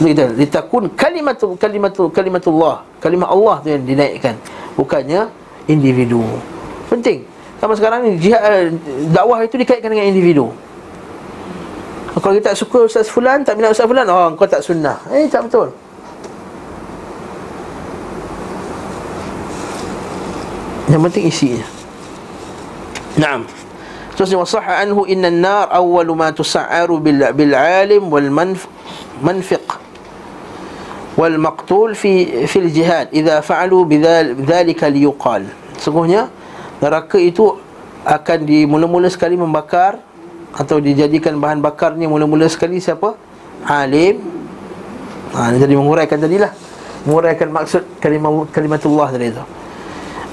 Kita litakun kalimatullah, kalimah Allah tu yang dinaikkan, bukannya individu. Penting. Sama sekarang ni jihad, dakwah itu dikaitkan dengan individu. Kalau kita tak suka Ustaz Fulan, tak minat Ustaz Fulan, oh kau tak sunnah. Tak betul. Yang penting isinya. Naam. Terusnya wasahha anhu inna an-nar awwalu ma tusa'aru bil 'alim wal manfiq wal maqtul fi al-jihad idza fa'alu bidzalika liyuqal. Sesungguhnya neraka itu akan dimula-mula sekali membakar atau dijadikan bahan bakarnya mula-mula sekali siapa? Alim. Jadi menguraikan tadilah, menguraikan maksud kalimatullah tadi tu.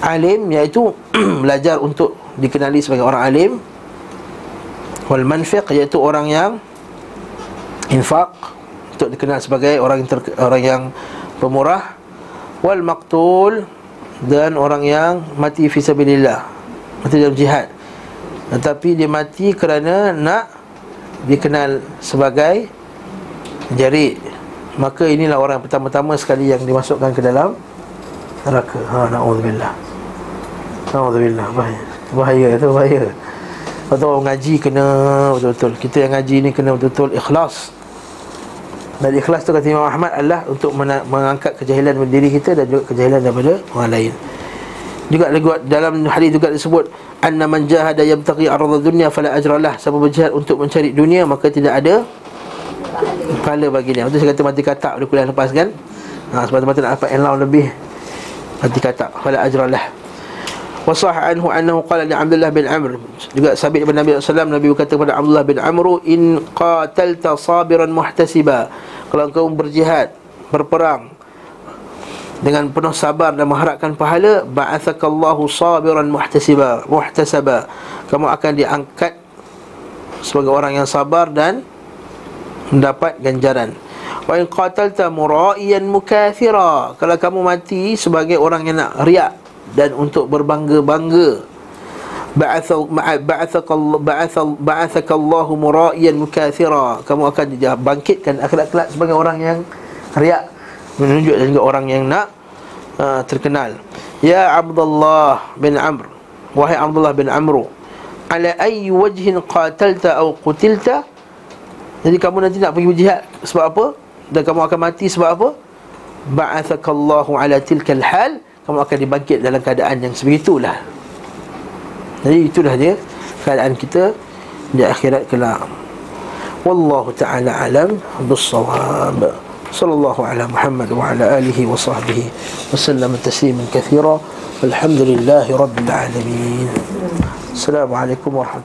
Alim iaitu belajar untuk dikenali sebagai orang alim. Wal manfiq iaitu orang yang infak untuk dikenal sebagai orang yang pemurah. Wal maqtul, dan orang yang mati fi sabilillah, mati dalam jihad, tetapi dia mati kerana nak dikenal sebagai jari, maka inilah orang pertama-tama sekali yang dimasukkan ke dalam neraka. Na'udzubillah. Na'udzubillah. Bahaya tu, bahaya. Kalau orang ngaji kena betul-betul. Kita yang ngaji ni kena betul-betul ikhlas. Dan ikhlas tu kata Imam Ahmad adalah untuk mengangkat kejahilan diri kita dan juga kejahilan daripada orang lain. Juga dalam hadis juga disebut anna man jahada yabtaghi ardhad dunya fala ajralah. Siapa berjihad untuk mencari dunia maka tidak ada pahala bagi dia. Betul saya kata mati katak pada kuliah lepas kan. Semata-mata nak dapat ilmu lebih, mati katak, fala ajralah. Wa sahha anhu annahu qala li Abdullah bin Amr, juga sabit daripada Nabi sallallahu alaihi wasallam, Nabi berkata kepada Abdullah bin Amr, in qatalta sabiran muhtasiba, kalau engkau berjihad, berperang dengan penuh sabar dan mengharapkan pahala, ba'athakallahu sabiran muhtasaba, kamu akan diangkat sebagai orang yang sabar dan mendapat ganjaran. Wa in qatalta mura'iyan mukathira, kalau kamu mati sebagai orang yang nak riak dan untuk berbangga-bangga, ba'athakallahu mura'iyan mukathira, kamu akan dibangkitkan akhlak-akhlak sebagai orang yang riak, menunjuk dan juga orang yang nak terkenal. Ya Abdullah bin Amr, wahai Abdullah bin Amr, ala ayyi wajhin qatalta aw qutilta, Jadi kamu nanti nak pergi berjihad sebab apa? Dan kamu akan mati sebab apa? Ba'athakallahu ala tilkal hal. Kamu akan dibangkit dalam keadaan yang sebegitulah. Jadi itulah dia keadaan kita di akhirat kelak. Wallahu ta'ala alam bis-shawab. Sallallahu ala Muhammad wa ala alihi wa sahbihi wa sallam tasliman katsira. Walhamdulillahi rabbil alamin. Assalamualaikum warahmatullahi